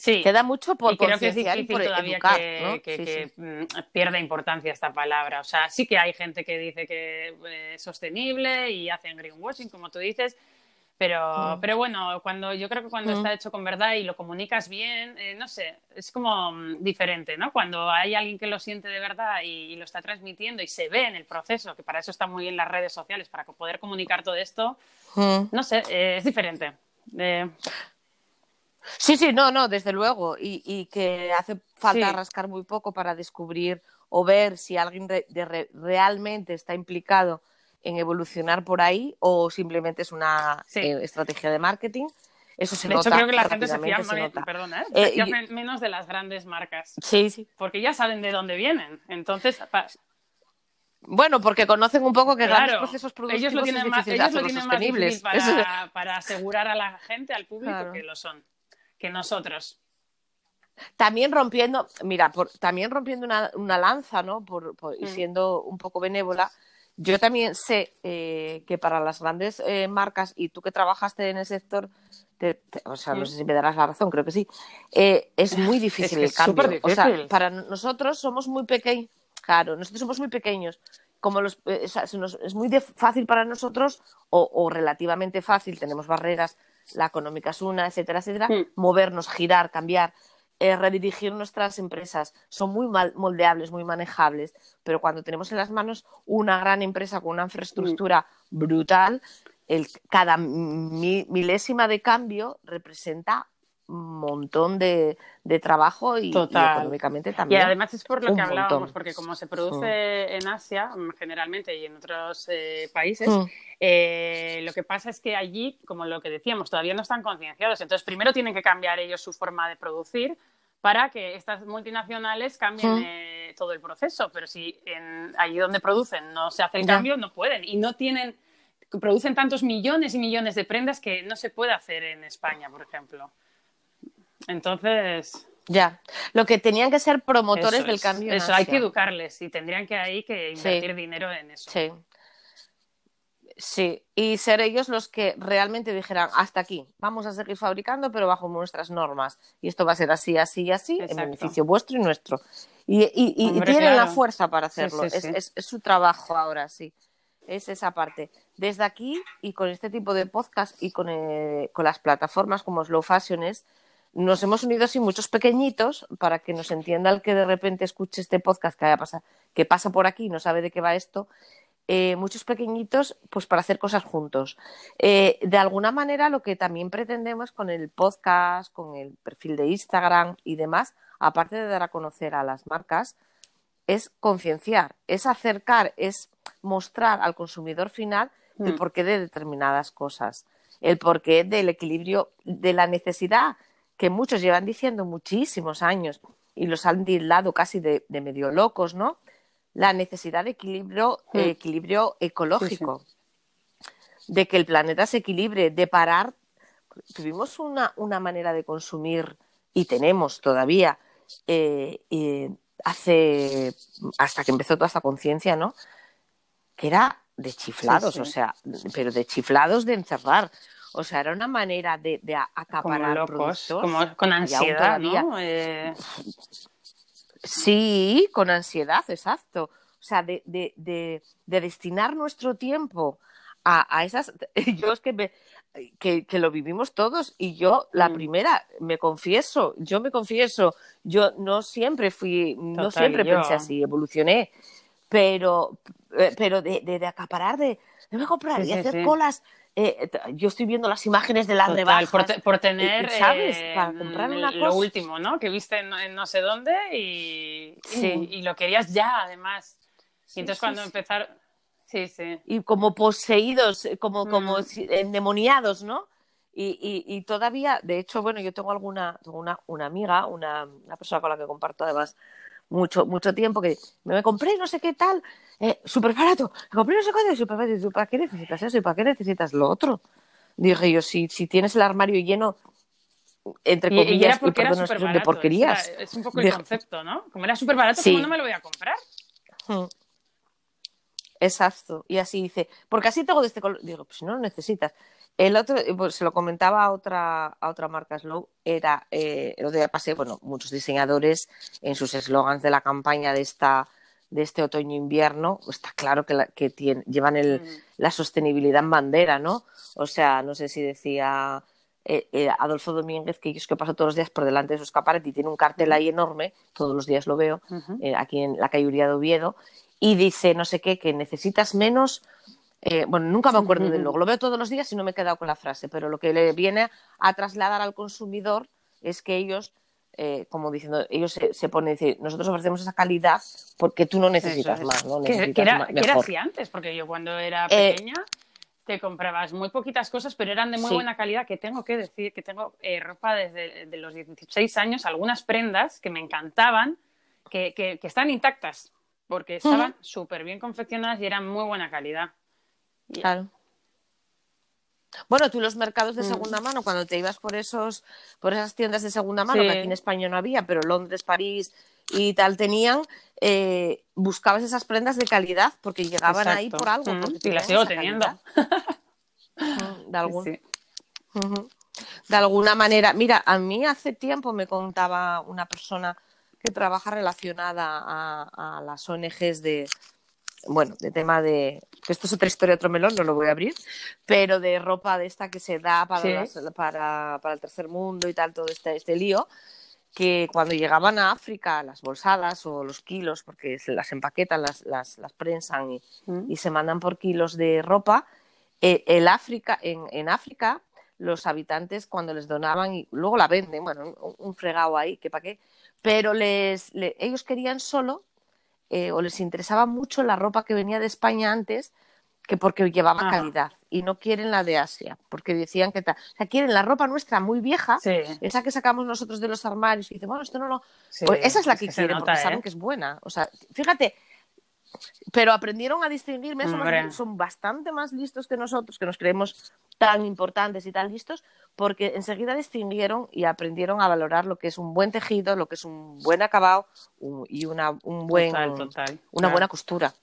Sí, queda mucho por concienciar y por educar, que, ¿no? que, sí, que sí. pierda importancia esta palabra. O sea, sí que hay gente que dice que es sostenible y hacen greenwashing, como tú dices, pero, mm. pero bueno, cuando yo creo que cuando mm. está hecho con verdad y lo comunicas bien, eh, no sé, es como diferente, ¿no? Cuando hay alguien que lo siente de verdad y, y lo está transmitiendo y se ve en el proceso, que para eso están muy bien las redes sociales, para poder comunicar todo esto, mm. no sé, eh, es diferente. Eh, Sí, sí, no, no, desde luego. Y, y que hace falta sí. rascar muy poco para descubrir o ver si alguien re, de, re, realmente está implicado en evolucionar por ahí o simplemente es una sí. eh, estrategia de marketing. Eso se de nota. De hecho, creo que la gente se fía, se me, perdona, ¿eh? se eh, fía y, menos de las grandes marcas. Sí, sí. Porque ya saben de dónde vienen. Entonces... Pa... Bueno, porque conocen un poco que claro, grandes procesos productivos ellos lo tienen más, ellos lo tienen más difícil para, para asegurar a la gente, al público, claro. que lo son. Que nosotros. También rompiendo, mira, por, también rompiendo una, una lanza, ¿no? Por, por, mm. y siendo un poco benévola, yo también sé eh, que para las grandes eh, marcas, y tú que trabajaste en el sector, te, te, o sea, mm. no sé si me darás la razón, creo que sí, eh, es muy difícil es que el cambio. Es súper difícil. O sea, para nosotros somos muy pequeños, claro, nosotros somos muy pequeños. Como los, eh, o sea, es muy de, fácil para nosotros, o, o relativamente fácil, tenemos barreras. La económica es una, etcétera, etcétera, mm. movernos, girar, cambiar, eh, redirigir nuestras empresas. Son muy mal, moldeables, muy manejables, pero cuando tenemos en las manos una gran empresa con una infraestructura mm. brutal, el, cada mi, milésima de cambio representa un montón de, de trabajo y, y económicamente también. Y además es por lo que hablábamos, montón. porque como se produce mm. en Asia generalmente y en otros eh, países, mm. eh, lo que pasa es que allí, como lo que decíamos, todavía no están concienciados. Entonces primero tienen que cambiar ellos su forma de producir para que estas multinacionales cambien mm. eh, todo el proceso. Pero si en, allí donde producen no se hace el ya. cambio, no pueden y no tienen... Producen tantos millones y millones de prendas que no se puede hacer en España, por ejemplo. Entonces... Ya, lo que tenían que ser promotores del cambio. Eso, hay que educarles y tendrían que ahí que invertir sí. dinero en eso. Sí. Sí, y ser ellos los que realmente dijeran, hasta aquí, vamos a seguir fabricando, pero bajo nuestras normas. Y esto va a ser así, así y así, exacto. en beneficio vuestro y nuestro. Y, y, y, Hombre, y tienen claro. la fuerza para hacerlo, sí, sí, sí. Es, es, es su trabajo ahora, sí. Es esa parte. Desde aquí, y con este tipo de podcast y con, eh, con las plataformas como Slow Fashionistas, nos hemos unido así muchos pequeñitos para que nos entienda el que de repente escuche este podcast que, haya pasado, que pasa por aquí y no sabe de qué va esto. Eh, muchos pequeñitos pues para hacer cosas juntos. Eh, de alguna manera lo que también pretendemos con el podcast, con el perfil de Instagram y demás, aparte de dar a conocer a las marcas, es concienciar, es acercar, es mostrar al consumidor final el porqué de determinadas cosas, el porqué del equilibrio, de la necesidad que muchos llevan diciendo muchísimos años y los han tildado casi de, de medio locos, ¿no? La necesidad de equilibrio, sí. eh, equilibrio ecológico, sí, sí. de que el planeta se equilibre, de parar. Tuvimos una, una manera de consumir, y tenemos todavía, eh, eh, hace hasta que empezó toda esta conciencia, ¿no? Que era de chiflados, sí, sí. o sea, pero de chiflados de encerrar. O sea, era una manera de, de acaparar como locos, productos. Como con ansiedad, ¿no? Eh... Sí, con ansiedad, exacto. O sea, de, de, de, de destinar nuestro tiempo a, a esas... Yo es que, me, que, que lo vivimos todos y yo, la mm. primera, me confieso, yo me confieso, yo no siempre fui, Total, no siempre yo. pensé así, evolucioné, pero, pero de, de, de acaparar, de, de me comprar sí, y hacer sí. colas... Eh, yo estoy viendo las imágenes de las Total, rebajas. Por, te, por tener, ¿sabes? Eh, Para comprar una cosa. Lo último, ¿no? Que viste en, en no sé dónde y, sí. y, y lo querías ya, además. Sí, y entonces sí, cuando sí. empezaron... Sí, sí. Y como poseídos, como, mm. como endemoniados, ¿no? Y, y, y todavía, de hecho, bueno, yo tengo alguna tengo una, una amiga, una, una persona con la que comparto además mucho mucho tiempo, que me, me compré no sé qué tal, eh, súper barato, me compré no sé cuánto, súper barato, ¿para qué necesitas eso y para qué necesitas lo otro? Dije yo, si, si tienes el armario lleno, entre comillas, y, y perdón, no de porquerías. Era, es un poco el de... concepto, ¿no? Como era súper barato, sí. ¿cómo no me lo voy a comprar? Hmm. Exacto, y así dice, porque así tengo de este color, digo, pues no lo necesitas. El otro, pues se lo comentaba a otra, a otra marca Slow, era, eh, el otro día pasé, bueno, muchos diseñadores en sus eslogans de la campaña de esta, de este otoño-invierno, está claro que, la, que tiene, llevan el, mm. la sostenibilidad en bandera, ¿no? O sea, no sé si decía eh, eh, Adolfo Domínguez, que es que pasa todos los días por delante de su escaparate y tiene un cartel ahí enorme, todos los días lo veo, uh-huh. eh, aquí en la calle Uría de Oviedo, y dice no sé qué, que necesitas menos... Eh, bueno, nunca me acuerdo del logo, lo veo todos los días y no me he quedado con la frase, pero lo que le viene a trasladar al consumidor es que ellos, eh, como diciendo, ellos se, se ponen a decir, nosotros ofrecemos esa calidad porque tú no necesitas es. más, ¿no? Necesitas que era, era así antes, porque yo cuando era pequeña eh, te comprabas muy poquitas cosas, pero eran de muy sí. buena calidad, que tengo que decir, que tengo eh, ropa desde de los dieciséis años, algunas prendas que me encantaban, que, que, que están intactas, porque estaban uh-huh. súper bien confeccionadas y eran muy buena calidad. Claro. Bueno, tú los mercados de segunda mano, cuando te ibas por esos, por esas tiendas de segunda mano, sí. que aquí en España no había, pero Londres, París y tal tenían, eh, buscabas esas prendas de calidad porque llegaban Exacto. ahí por algo. Mm. Y las sigo teniendo. De, algún... sí. uh-huh. de alguna manera. Mira, a mí hace tiempo me contaba una persona que trabaja relacionada a, a las O N Ges de... Bueno, de tema de... que esto es otra historia, otro melón, no lo voy a abrir, pero de ropa de esta que se da para, sí. las, para, para el tercer mundo y tal, todo este, este lío, que cuando llegaban a África las bolsadas o los kilos, porque se las empaquetan, las, las, las prensan y, ¿Mm? y se mandan por kilos de ropa, eh, el África, en, en África los habitantes cuando les donaban, y luego la venden, bueno, un, un fregado ahí, que para qué, pero les, les, ellos querían solo... Eh, o les interesaba mucho la ropa que venía de España antes, que porque llevaba ah. calidad, y no quieren la de Asia, porque decían que tal, o sea, quieren la ropa nuestra muy vieja, sí. esa que sacamos nosotros de los armarios, y dicen, bueno, esto no lo... Sí, pues esa es la que, que quieren, nota, porque eh. saben que es buena, o sea, fíjate, pero aprendieron a distinguirme, son, son bastante más listos que nosotros, que nos creemos tan importantes y tan listos, porque enseguida distinguieron y aprendieron a valorar lo que es un buen tejido, lo que es un buen acabado y una, un buen, total, total, una claro. buena costura.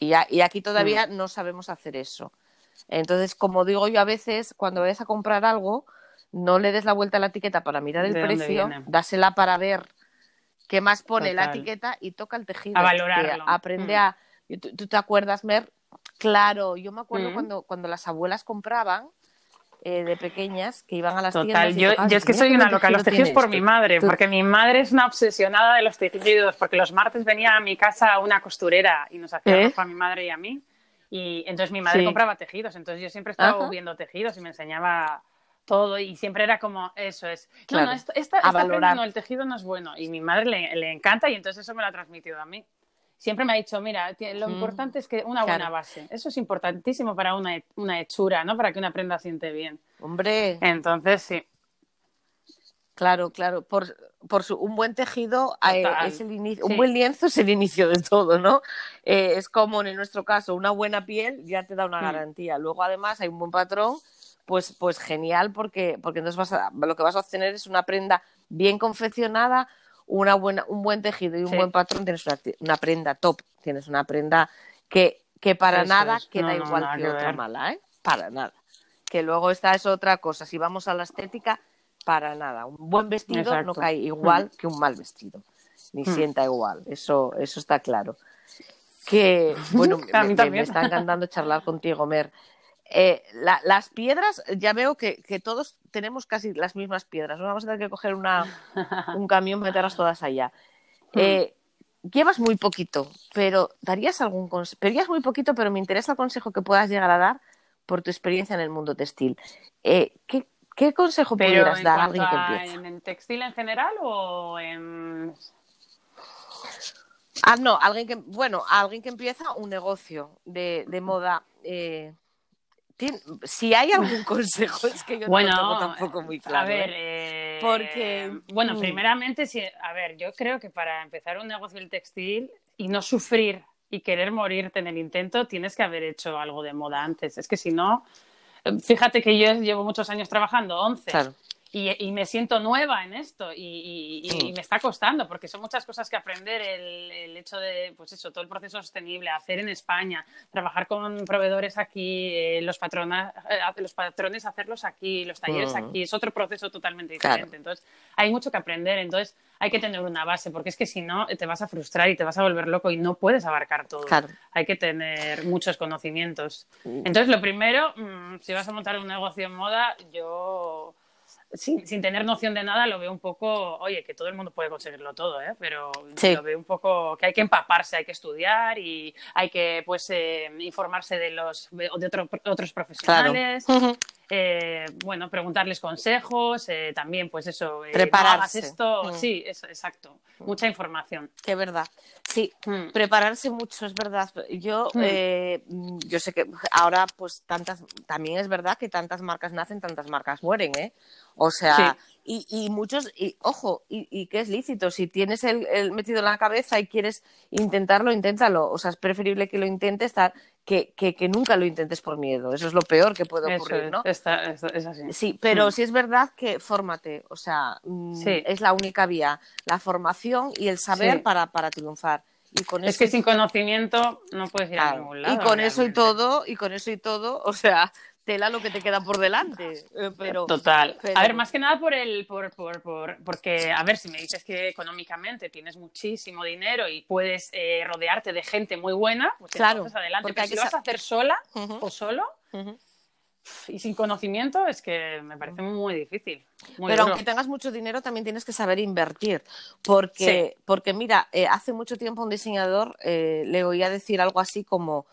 Y, a, y aquí todavía mm. no sabemos hacer eso. Entonces, como digo yo a veces, cuando vayas a comprar algo, no le des la vuelta a la etiqueta para mirar el precio, dásela para ver qué más pone total. La etiqueta y toca el tejido. A valorarlo. Aprende mm. a... ¿Tú, ¿Tú te acuerdas, Mer? Claro, yo me acuerdo mm. cuando, cuando las abuelas compraban eh, de pequeñas, que iban a las Total, tiendas... Yo, tocaban, yo es que soy una loca, los tejidos por mi madre, tú, porque mi madre es una obsesionada de los tejidos, porque los martes venía a mi casa una costurera y nos hacía ¿Eh? ropa a mi madre y a mí, y entonces mi madre sí. compraba tejidos, entonces yo siempre estaba Ajá. viendo tejidos y me enseñaba... todo y siempre era como eso es claro, no, no, esta, esta, esta prenda, no, el tejido no es bueno y mi madre le, le encanta y entonces eso me lo ha transmitido a mí, siempre me ha dicho mira, lo mm, importante es que una claro. buena base, eso es importantísimo para una, una hechura, ¿no? Para que una prenda siente bien, hombre, entonces sí claro, claro por, por su, un buen tejido eh, es el inicio, sí. un buen lienzo es el inicio de todo, ¿no? Eh, es como en nuestro caso, una buena piel ya te da una mm. garantía, luego además hay un buen patrón. Pues, pues genial, porque, porque entonces vas a, lo que vas a obtener es una prenda bien confeccionada, una buena, un buen tejido y un sí. buen patrón. Tienes una, una prenda top, tienes una prenda que, que para eso nada es. queda no, igual no, que, que otra mala, ¿eh? Para nada. Que luego esta es otra cosa. Si vamos a la estética, para nada. Un buen vestido Exacto. no cae igual mm. que un mal vestido. Ni mm. sienta igual. Eso, eso está claro. Que, bueno, me, me, me está encantando charlar contigo, Mer. Eh, la, las piedras, ya veo que, que todos tenemos casi las mismas piedras. Vamos a tener que coger una, un camión, meterlas todas allá. Eh, mm. Llevas muy poquito, pero darías algún consejo. Llevas muy poquito, pero me interesa el consejo que puedas llegar a dar por tu experiencia en el mundo textil. Eh, ¿qué, ¿Qué consejo Pero pudieras dar a alguien que empieza? ¿En textil en general o en...? Ah, no, alguien que, bueno, alguien que empieza un negocio de, de moda. Eh, tiene, si hay algún consejo, es que yo bueno, no lo tengo tampoco muy claro. A ver, eh, porque... Bueno, primeramente, si, a ver, yo creo que para empezar un negocio del textil y no sufrir y querer morirte en el intento, tienes que haber hecho algo de moda antes. Es que si no, fíjate que yo llevo muchos años trabajando, once, claro. y, y me siento nueva en esto y, y, sí. y me está costando porque son muchas cosas que aprender, el, el hecho de, pues eso, todo el proceso sostenible, hacer en España, trabajar con proveedores aquí, eh, los, patrona, eh, los patrones hacerlos aquí, los talleres uh-huh. aquí, es otro proceso totalmente diferente. Claro. Entonces, hay mucho que aprender, entonces... Hay que tener una base, porque es que si no te vas a frustrar y te vas a volver loco y no puedes abarcar todo. Claro. Hay que tener muchos conocimientos. Entonces, lo primero, mmm, si vas a montar un negocio en moda, yo sin, sin tener noción de nada lo veo un poco... Oye, que todo el mundo puede conseguirlo todo, ¿eh? Pero sí. lo veo un poco que hay que empaparse, hay que estudiar y hay que pues eh, informarse de los de otro, otros profesionales... Claro. Uh-huh. Eh, bueno, preguntarles consejos, eh, también pues eso, eh, prepararse. No hagas esto, mm. sí, eso, exacto, mm. mucha información. Qué verdad, sí, mm. prepararse mucho, es verdad. Yo, mm. eh, yo sé que ahora pues tantas, también es verdad que tantas marcas nacen, tantas marcas mueren, ¿eh? O sea, sí. y, y muchos, y ojo, y, y que es lícito, si tienes el, el metido en la cabeza y quieres intentarlo, inténtalo, o sea, es preferible que lo intentes estar que, que, que nunca lo intentes por miedo, eso es lo peor que puede ocurrir, eso, ¿no? Está, está, es así. Sí, pero mm. sí es verdad que fórmate, o sea, mm, sí. es la única vía, la formación y el saber sí. para, para triunfar. Y con es eso... que sin conocimiento no puedes ir claro. a ningún lado. Y con realmente. eso y todo, y con eso y todo, o sea... tela lo que te queda por delante, pero... Total. Pero... A ver, más que nada por el... Por, por, por, porque, a ver, si me dices que económicamente tienes muchísimo dinero y puedes eh, rodearte de gente muy buena, pues claro, entonces adelante. Porque pero si lo vas a hacer sola uh-huh. o solo uh-huh. y sin conocimiento, es que me parece muy difícil. Muy pero duro. Aunque tengas mucho dinero, también tienes que saber invertir. Porque, sí. porque mira, eh, hace mucho tiempo un diseñador eh, le oía decir algo así como...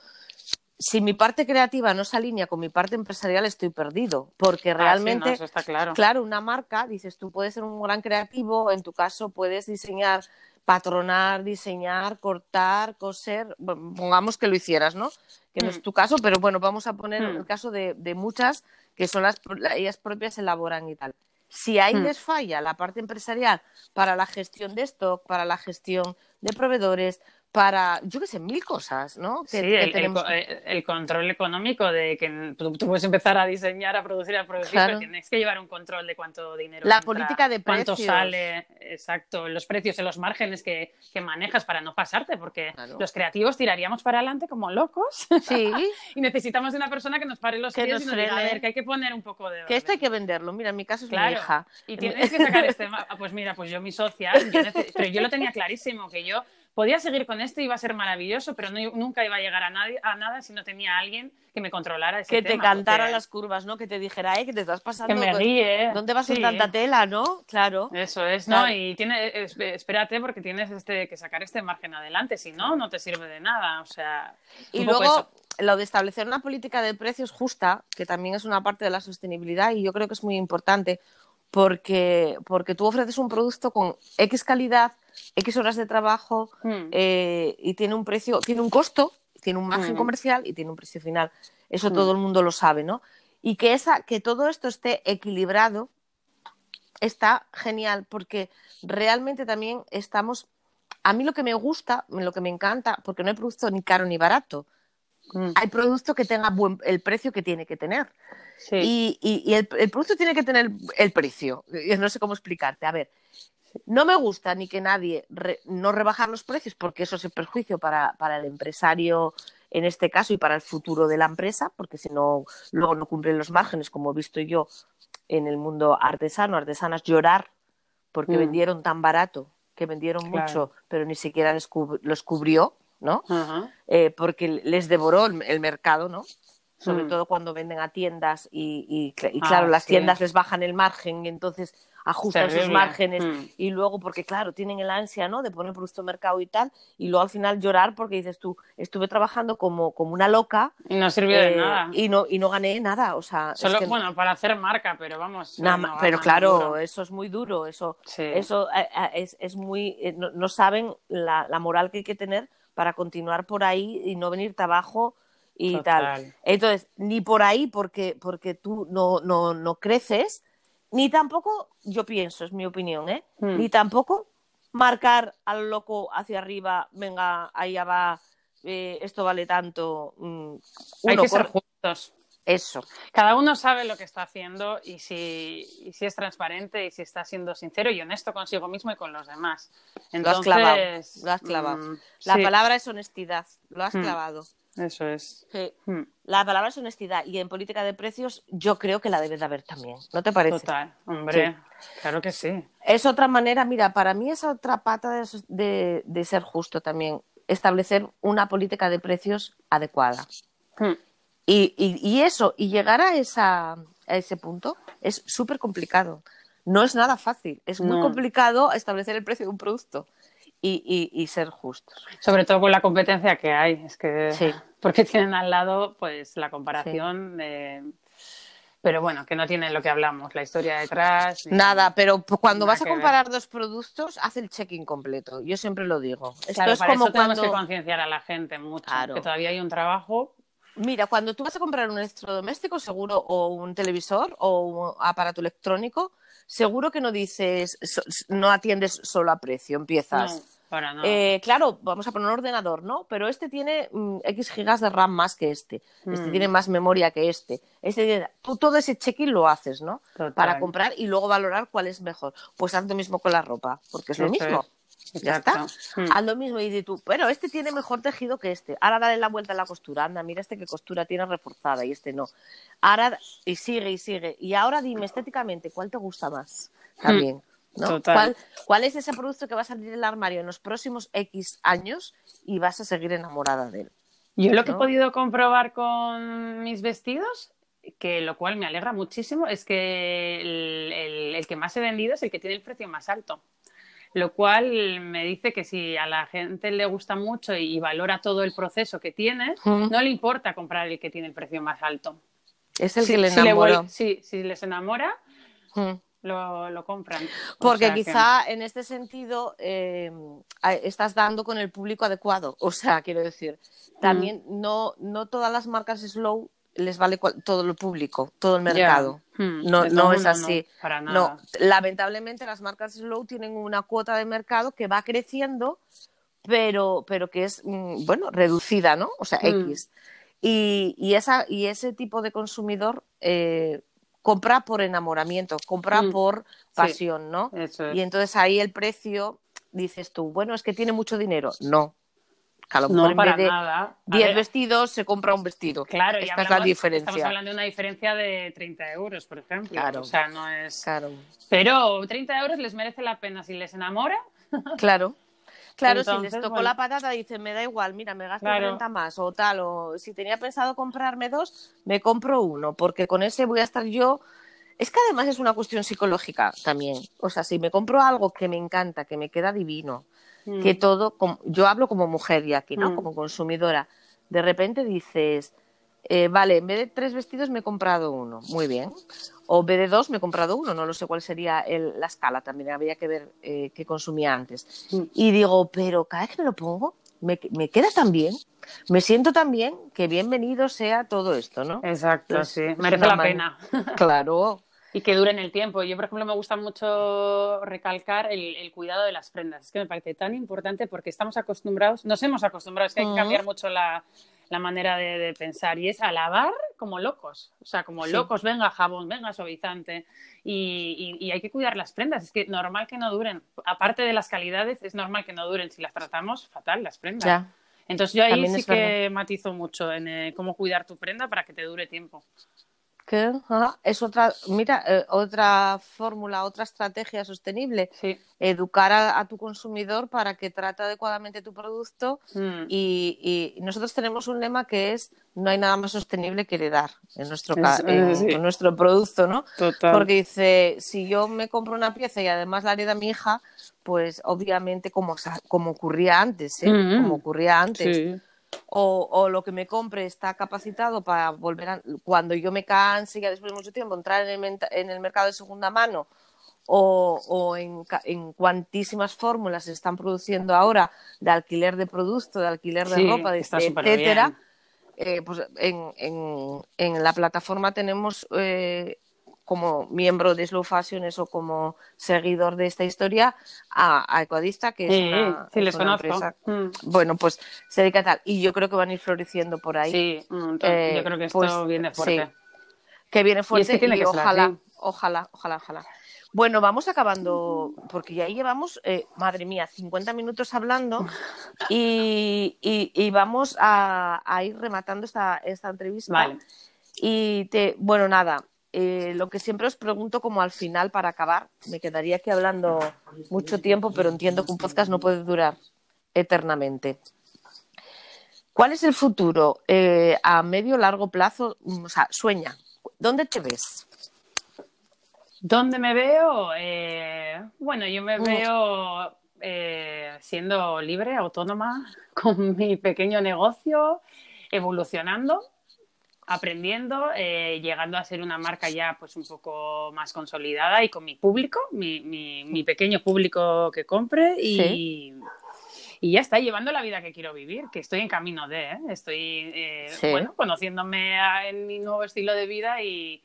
Si mi parte creativa no se alinea con mi parte empresarial, estoy perdido, porque realmente, ah, sí, no, eso está claro. claro, una marca, dices, tú puedes ser un gran creativo, en tu caso puedes diseñar, patronar, diseñar, cortar, coser, bueno, pongamos que lo hicieras, ¿no? Que mm. no es tu caso, pero bueno, vamos a poner mm. el caso de, de muchas que son las, ellas propias elaboran y tal. Si ahí mm. les falla la parte empresarial para la gestión de stock, para la gestión de proveedores... para, yo qué sé, mil cosas, ¿no? Que, sí, que el, tenemos... el, el control económico de que tú, tú puedes empezar a diseñar, a producir, a producir, claro. pero tienes que llevar un control de cuánto dinero La entra, política de precios. Cuánto sale, exacto, los precios y los márgenes que, que manejas para no pasarte, porque claro. los creativos tiraríamos para adelante como locos. Sí. y necesitamos de una persona que nos pare los pies y nos frene. Diga, a ver, que hay que poner un poco de... Orden. Que esto hay que venderlo, mira, en mi caso es claro. mi hija. Y tienes que sacar este... Pues mira, pues yo, mi socia, yo neces... pero yo lo tenía clarísimo, que yo... Podía seguir con esto, iba a ser maravilloso, pero no, nunca iba a llegar a, nadie, a nada si no tenía a alguien que me controlara ese que tema. Que te cantara porque... las curvas, ¿no? Que te dijera, eh, que te estás pasando. Que me guíe. ¿Dónde vas sí. con tanta tela, no? Claro. Eso es, claro. ¿no? Y tiene, espérate porque tienes este, que sacar este margen adelante, si no, no te sirve de nada, o sea... Y luego, eso. Lo de establecer una política de precios justa, que también es una parte de la sostenibilidad y yo creo que es muy importante, porque, porque tú ofreces un producto con X calidad, X horas de trabajo mm. eh, y tiene un precio, tiene un costo, tiene un margen mm. comercial y tiene un precio final. Eso mm. todo el mundo lo sabe, ¿no? Y que, esa, que todo esto esté equilibrado está genial porque realmente también estamos... A mí lo que me gusta, lo que me encanta, porque no hay producto ni caro ni barato, mm. hay producto que tenga buen, el precio que tiene que tener. Sí. Y, y, y el, el producto tiene que tener el precio. No sé cómo explicarte. A ver... No me gusta ni que nadie re, no rebajar los precios porque eso es el perjuicio para, para el empresario en este caso y para el futuro de la empresa, porque si no, luego no cumplen los márgenes, como he visto yo en el mundo artesano, artesanas llorar porque mm. vendieron tan barato, que vendieron claro. mucho, pero ni siquiera les cub- los cubrió, ¿no? Uh-huh. Eh, porque les devoró el, el mercado, ¿no? Sobre mm. todo cuando venden a tiendas y, y, y claro, ah, las sí. tiendas les bajan el margen y entonces ajustan sus márgenes mm. y luego porque, claro, tienen el ansia, ¿no?, de poner el producto al mercado y tal, y luego al final llorar porque dices tú, estuve trabajando como, como una loca y no sirvió eh, de nada y no, y no gané nada, o sea, solo es que, bueno, para hacer marca, pero vamos na, no pero claro, duro. Eso es muy duro, eso sí. eso es, es muy no, no saben la, la moral que hay que tener para continuar por ahí y no venirte abajo y total. Tal. Entonces, ni por ahí porque, porque tú no, no, no creces, ni tampoco, yo pienso, es mi opinión, ¿eh? Mm. Ni tampoco marcar al loco hacia arriba, venga, allá va, eh, esto vale tanto. Mm, Hay que ser justos. Eso. Cada uno sabe lo que está haciendo y si, y si es transparente y si está siendo sincero y honesto consigo mismo y con los demás. Entonces, lo has clavado. Lo has clavado. Mm, La sí. palabra es honestidad. Lo has mm. clavado. Eso es. Sí. Hmm. La palabra es honestidad y en política de precios yo creo que la debes de haber también, ¿no te parece? Total, hombre, sí. Claro que sí. Es otra manera, mira, para mí es otra pata de, de, de ser justo también, establecer una política de precios adecuada. Hmm. Y, y, y eso, y llegar a, esa, a ese punto es súper complicado, no es nada fácil, es muy no. complicado establecer el precio de un producto. Y, y, y ser justos. Sobre todo con la competencia que hay, es que sí. porque tienen al lado pues la comparación sí. de... Pero bueno, que no tienen lo que hablamos, la historia detrás. Ni... Nada, pero cuando nada vas a comparar ver. Dos productos, haz el check-in completo. Yo siempre lo digo. Esto claro, es para como eso cuando... tenemos que concienciar a la gente mucho, claro. que todavía hay un trabajo. Mira, cuando tú vas a comprar un electrodoméstico, seguro, o un televisor, o un aparato electrónico, seguro que no dices, no atiendes solo a precio, empiezas. No, para nada. Eh, claro, vamos a poner un ordenador, ¿no? Pero este tiene mm, X gigas de RAM más que este, este mm. tiene más memoria que este, este tiene... Tú todo ese check-in lo haces, ¿no? Total. Para comprar y luego valorar cuál es mejor. Pues haz lo mismo con la ropa, porque es lo Eso mismo. Es. Ya está, mm. haz lo mismo y dices tú, pero este tiene mejor tejido que este, ahora dale la vuelta a la costura, anda, mira este que costura tiene reforzada y este no, ahora y sigue y sigue, y ahora dime estéticamente cuál te gusta más también, mm. ¿no? Total. ¿Cuál, ¿cuál es ese producto que va a salir del armario en los próximos X años y vas a seguir enamorada de él? Yo lo ¿no? que he podido comprobar con mis vestidos, que lo cual me alegra muchísimo, es que el, el, el que más he vendido es el que tiene el precio más alto. Lo cual me dice que si a la gente le gusta mucho y valora todo el proceso que tiene, uh-huh. no le importa comprar el que tiene el precio más alto. Es el si, que le enamora. Si, le, si, si les enamora, uh-huh. lo, lo compran. Porque o sea, quizá que... en este sentido eh, estás dando con el público adecuado. O sea, quiero decir, también uh-huh. no, no todas las marcas slow les vale cual, todo el público, todo el mercado. Yeah. Hmm. No, no, no es así. No, para nada. No, lamentablemente las marcas slow tienen una cuota de mercado que va creciendo, pero, pero que es bueno, reducida, ¿no? O sea, hmm. X. Y, y, esa, y ese tipo de consumidor eh, compra por enamoramiento, compra hmm. por pasión, sí. ¿no? Eso es. Y entonces ahí el precio, dices tú, bueno, es que tiene mucho dinero. No. Que a lo mejor no, para en vez de nada. diez vestidos se compra un vestido. Claro, esta y hablamos, es la diferencia. Estamos hablando de una diferencia de treinta euros, por ejemplo. Claro. O sea, no es. Claro. Pero treinta euros les merece la pena si les enamora. Claro. Claro, entonces, si les tocó bueno. la patata, dicen, me da igual, mira, me gasto claro. treinta más o tal. O si tenía pensado comprarme dos, me compro uno, porque con ese voy a estar yo. Es que además es una cuestión psicológica también. O sea, si me compro algo que me encanta, que me queda divino, mm. que todo... Yo hablo como mujer y aquí, ¿no? Mm. Como consumidora. De repente dices, eh, vale, en vez de tres vestidos me he comprado uno. Muy bien. O en vez de dos me he comprado uno. No lo sé cuál sería el, la escala. También habría que ver eh, qué consumía antes. Mm. Y digo, pero cada vez que me lo pongo, me, me queda tan bien. Me siento tan bien que bienvenido sea todo esto, ¿no? Exacto, pues, sí. Merece la pena. Claro. Y que duren el tiempo. Yo, por ejemplo, me gusta mucho recalcar el, el cuidado de las prendas. Es que me parece tan importante porque estamos acostumbrados, nos hemos acostumbrado, es que hay que cambiar mucho la, la manera de, de pensar. Y es a lavar como locos. O sea, como locos, sí. venga jabón, venga suavizante. Y, y, y hay que cuidar las prendas. Es que normal que no duren. Aparte de las calidades, es normal que no duren. Si las tratamos, fatal las prendas. Ya. Entonces yo ahí también sí que verdad. matizo mucho en eh, cómo cuidar tu prenda para que te dure tiempo. ¿Qué? Ajá. Es otra, mira, eh, otra fórmula, otra estrategia sostenible. Sí. Educar a, a tu consumidor para que trate adecuadamente tu producto. Mm. Y, y nosotros tenemos un lema que es: no hay nada más sostenible que heredar en nuestro, es, en, sí. en nuestro producto, ¿no? Total. Porque dice, si yo me compro una pieza y además la hereda mi hija, pues obviamente como, como ocurría antes, ¿eh? Mm-hmm. Como ocurría antes. Sí. O, o lo que me compre está capacitado para volver a, cuando yo me canse ya después de mucho tiempo, entrar en el, en el mercado de segunda mano, o, o en, en cuantísimas fórmulas se están produciendo ahora de alquiler de producto, de alquiler de sí, ropa, de, etcétera. Eh, pues en, en, en la plataforma tenemos, eh, como miembro de Slow Fashion, eso, como seguidor de esta historia, a, a Ecodista, que es sí, una, sí, es una empresa. Mm. Bueno, pues se dedica a tal. Y yo creo que van a ir floreciendo por ahí. Sí, entonces, eh, yo creo que esto pues, viene fuerte. Sí, que viene fuerte y, es que tiene y que ojalá, ser, ¿sí? ojalá, ojalá, ojalá. Bueno, vamos acabando, porque ya llevamos, eh, madre mía, cincuenta minutos hablando y, y, y vamos a, a ir rematando esta, esta entrevista. Vale. Y te, bueno, nada. Eh, lo que siempre os pregunto como al final para acabar, me quedaría aquí hablando mucho tiempo, pero entiendo que un podcast no puede durar eternamente. ¿Cuál es el futuro eh, a medio largo plazo? O sea, sueña, ¿dónde te ves? ¿Dónde me veo? Eh, bueno, yo me veo eh, siendo libre, autónoma, con mi pequeño negocio, evolucionando, aprendiendo, eh, llegando a ser una marca ya pues un poco más consolidada y con mi público, mi, mi, mi pequeño público que compre y, sí. y ya está, llevando la vida que quiero vivir, que estoy en camino de, ¿eh? estoy eh, sí. bueno, conociéndome a, en mi nuevo estilo de vida y,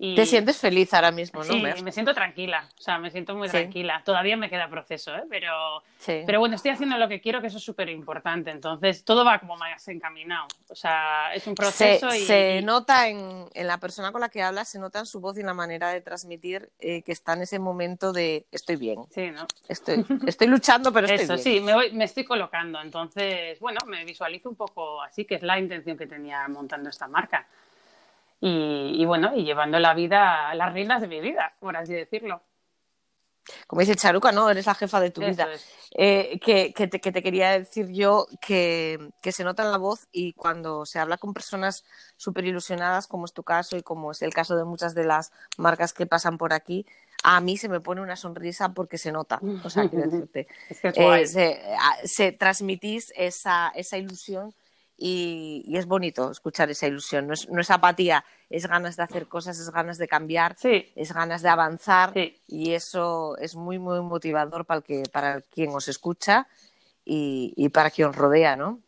y... Te sientes feliz ahora mismo, ¿no? Sí, Mer? Me siento tranquila, o sea, me siento muy sí. tranquila. Todavía me queda proceso, ¿eh? Pero, sí. pero bueno, estoy haciendo lo que quiero, que eso es súper importante. Entonces, todo va como más encaminado. O sea, es un proceso se, y... Se nota en, en la persona con la que hablas, se nota en su voz y en la manera de transmitir eh, que está en ese momento de estoy bien. Sí, ¿no? Estoy, estoy luchando, pero estoy eso, bien. Eso, sí, me, voy, me estoy colocando. Entonces, bueno, me visualizo un poco así, que es la intención que tenía montando esta marca. Y, y bueno, y llevando la vida, las riendas de mi vida, por así decirlo. Como dice Charuca, ¿no? Eres la jefa de tu Eso vida. Eh, que, que, te, que te quería decir yo que, que se nota en la voz y cuando se habla con personas súper ilusionadas, como es tu caso y como es el caso de muchas de las marcas que pasan por aquí, a mí se me pone una sonrisa porque se nota. O sea, quiero decirte, es que es guay. Eh, se, se transmitís esa, esa ilusión. Y, y es bonito escuchar esa ilusión, no es, no es apatía, es ganas de hacer cosas, es ganas de cambiar, sí. es ganas de avanzar sí. y eso es muy muy motivador para, el que, para quien os escucha y, y para quien os rodea, ¿no?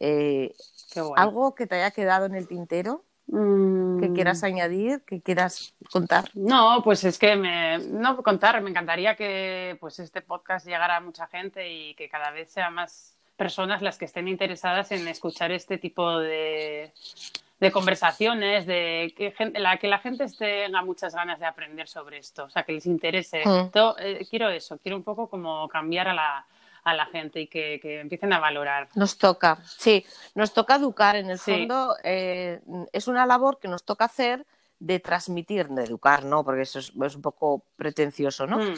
Eh, Qué bueno. ¿Algo que te haya quedado en el tintero? ¿Qué quieras añadir? ¿Qué quieras contar? No, pues es que me, no contar, me encantaría que pues este podcast llegara a mucha gente y que cada vez sea más personas las que estén interesadas en escuchar este tipo de, de conversaciones, de que, gente, la, que la gente tenga muchas ganas de aprender sobre esto, o sea, que les interese. Mm. Todo, eh, quiero eso, quiero un poco como cambiar a la, a la gente y que, que empiecen a valorar. Nos toca, sí, nos toca educar. En el sí. fondo eh, es una labor que nos toca hacer de transmitir, de educar, ¿no? Porque eso es, es un poco pretencioso, ¿no? Mm.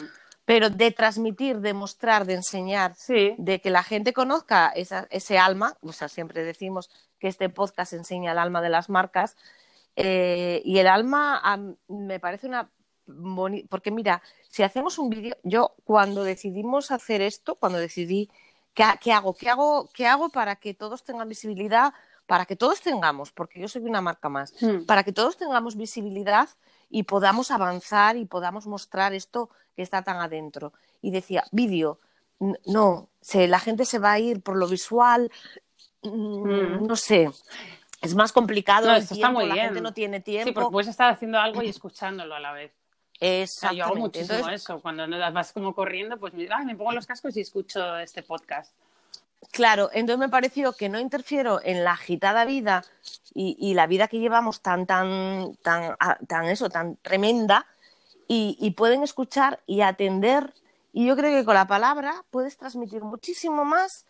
Pero de transmitir, de mostrar, de enseñar, sí. de que la gente conozca esa, ese alma, o sea, siempre decimos que este podcast enseña el alma de las marcas, eh, y el alma a, me parece una bonita, porque mira, si hacemos un vídeo, yo cuando decidimos hacer esto, cuando decidí ¿qué, qué hago, qué hago, qué hago para que todos tengan visibilidad, para que todos tengamos, porque yo soy una marca más, mm. para que todos tengamos visibilidad y podamos avanzar y podamos mostrar esto que está tan adentro. Y decía, vídeo, no, se, la gente se va a ir por lo visual, mm. no sé, es más complicado. No, el tiempo, está muy la bien. Gente no tiene tiempo. Sí, porque puedes estar haciendo algo y escuchándolo a la vez. Exactamente. O sea, yo hago muchísimo Entonces, eso, cuando vas como corriendo, pues ay, me pongo los cascos y escucho este podcast. Claro, entonces me pareció que no interfiero en la agitada vida y, y la vida que llevamos tan, tan, tan, tan eso, tan tremenda y, y pueden escuchar y atender y yo creo que con la palabra puedes transmitir muchísimo más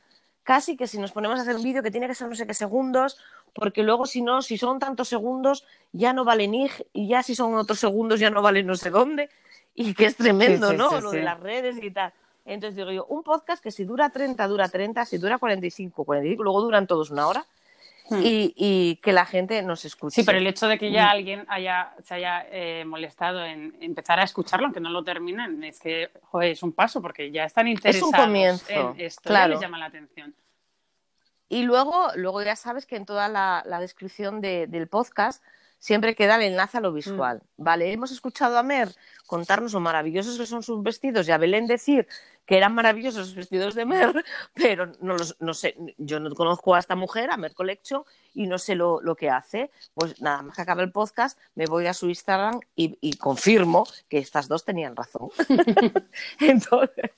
casi que si nos ponemos a hacer un vídeo que tiene que ser no sé qué segundos, porque luego si no, si son tantos segundos ya no vale I G, y ya si son otros segundos ya no vale no sé dónde, y que es tremendo, sí, sí, ¿no? Sí, Lo sí. de las redes y tal. Entonces digo yo, un podcast que si dura treinta, dura treinta, si dura cuarenta y cinco, cuarenta y cinco, luego duran todos una hora. Hmm. Y, y que la gente nos escuche. Sí, pero el hecho de que ya alguien haya, se haya eh, molestado en empezar a escucharlo, aunque no lo terminen, es que joder, es un paso, porque ya están interesados es un comienzo, en esto, claro. Ya les llama la atención. Y luego, luego ya sabes que en toda la, la descripción de, del podcast siempre queda el enlace a lo visual. Mm. Vale, hemos escuchado a Mer contarnos lo maravillosos que son sus vestidos y a Belén decir que eran maravillosos los vestidos de Mer, pero no, los, no sé, yo no conozco a esta mujer, a Mercolation, y no sé lo, lo que hace. Pues nada más que acabe el podcast, me voy a su Instagram y, y confirmo que estas dos tenían razón. Entonces...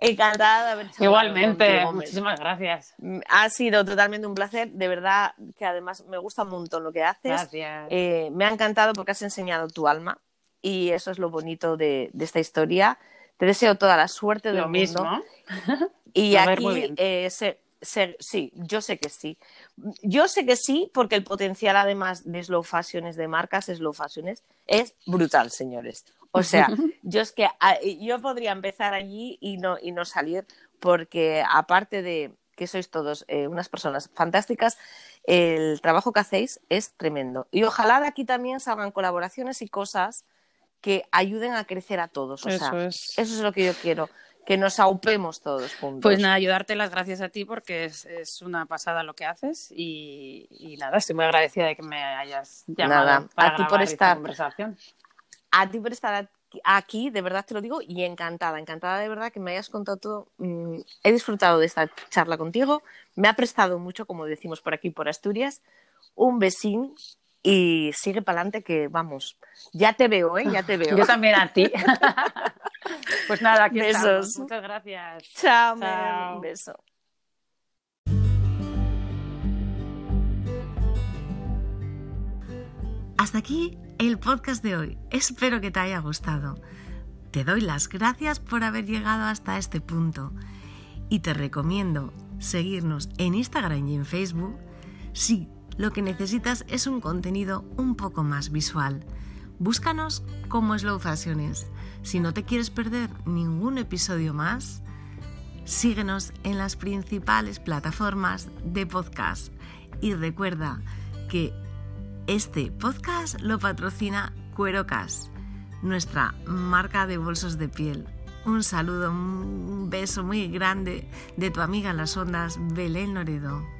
Encantada de haber charlado. Igualmente, muchísimas gracias. Ha sido totalmente un placer, de verdad, que además me gusta un montón lo que haces. Gracias. Eh, me ha encantado porque has enseñado tu alma y eso es lo bonito de, de esta historia. Te deseo toda la suerte del mundo. Lo mismo. Y aquí, eh, se, se, sí, yo sé que sí. Yo sé que sí porque el potencial además de Slow Fashions, de marcas Slow Fashions, es brutal, señores. O sea, yo es que yo podría empezar allí y no, y no salir, porque aparte de que sois todos eh, unas personas fantásticas, el trabajo que hacéis es tremendo. Y ojalá de aquí también salgan colaboraciones y cosas que ayuden a crecer a todos. O sea, eso es. Eso es lo que yo quiero, que nos aupemos todos juntos. Pues nada, yo darte las gracias a ti porque es, es una pasada lo que haces y, y nada, estoy muy agradecida de que me hayas llamado nada, para a ti por esta conversación. A ti por estar aquí, de verdad te lo digo, y encantada, encantada de verdad que me hayas contado todo. He disfrutado de esta charla contigo, me ha prestado mucho, como decimos por aquí, por Asturias. Un besín y sigue para adelante que vamos. Ya te veo, ¿eh? Ya te veo. Yo también a ti. Pues nada, aquí besos. Estamos. Muchas gracias. Chao, Chao. Un beso. Hasta aquí el podcast de hoy. Espero que te haya gustado. Te doy las gracias por haber llegado hasta este punto y te recomiendo seguirnos en Instagram y en Facebook si lo que necesitas es un contenido un poco más visual. Búscanos como Slow Fashiones. Si no te quieres perder ningún episodio más, síguenos en las principales plataformas de podcast y recuerda que este podcast lo patrocina Cuero Cash, nuestra marca de bolsos de piel. Un saludo, un beso muy grande de tu amiga en las ondas, Belén Loredo.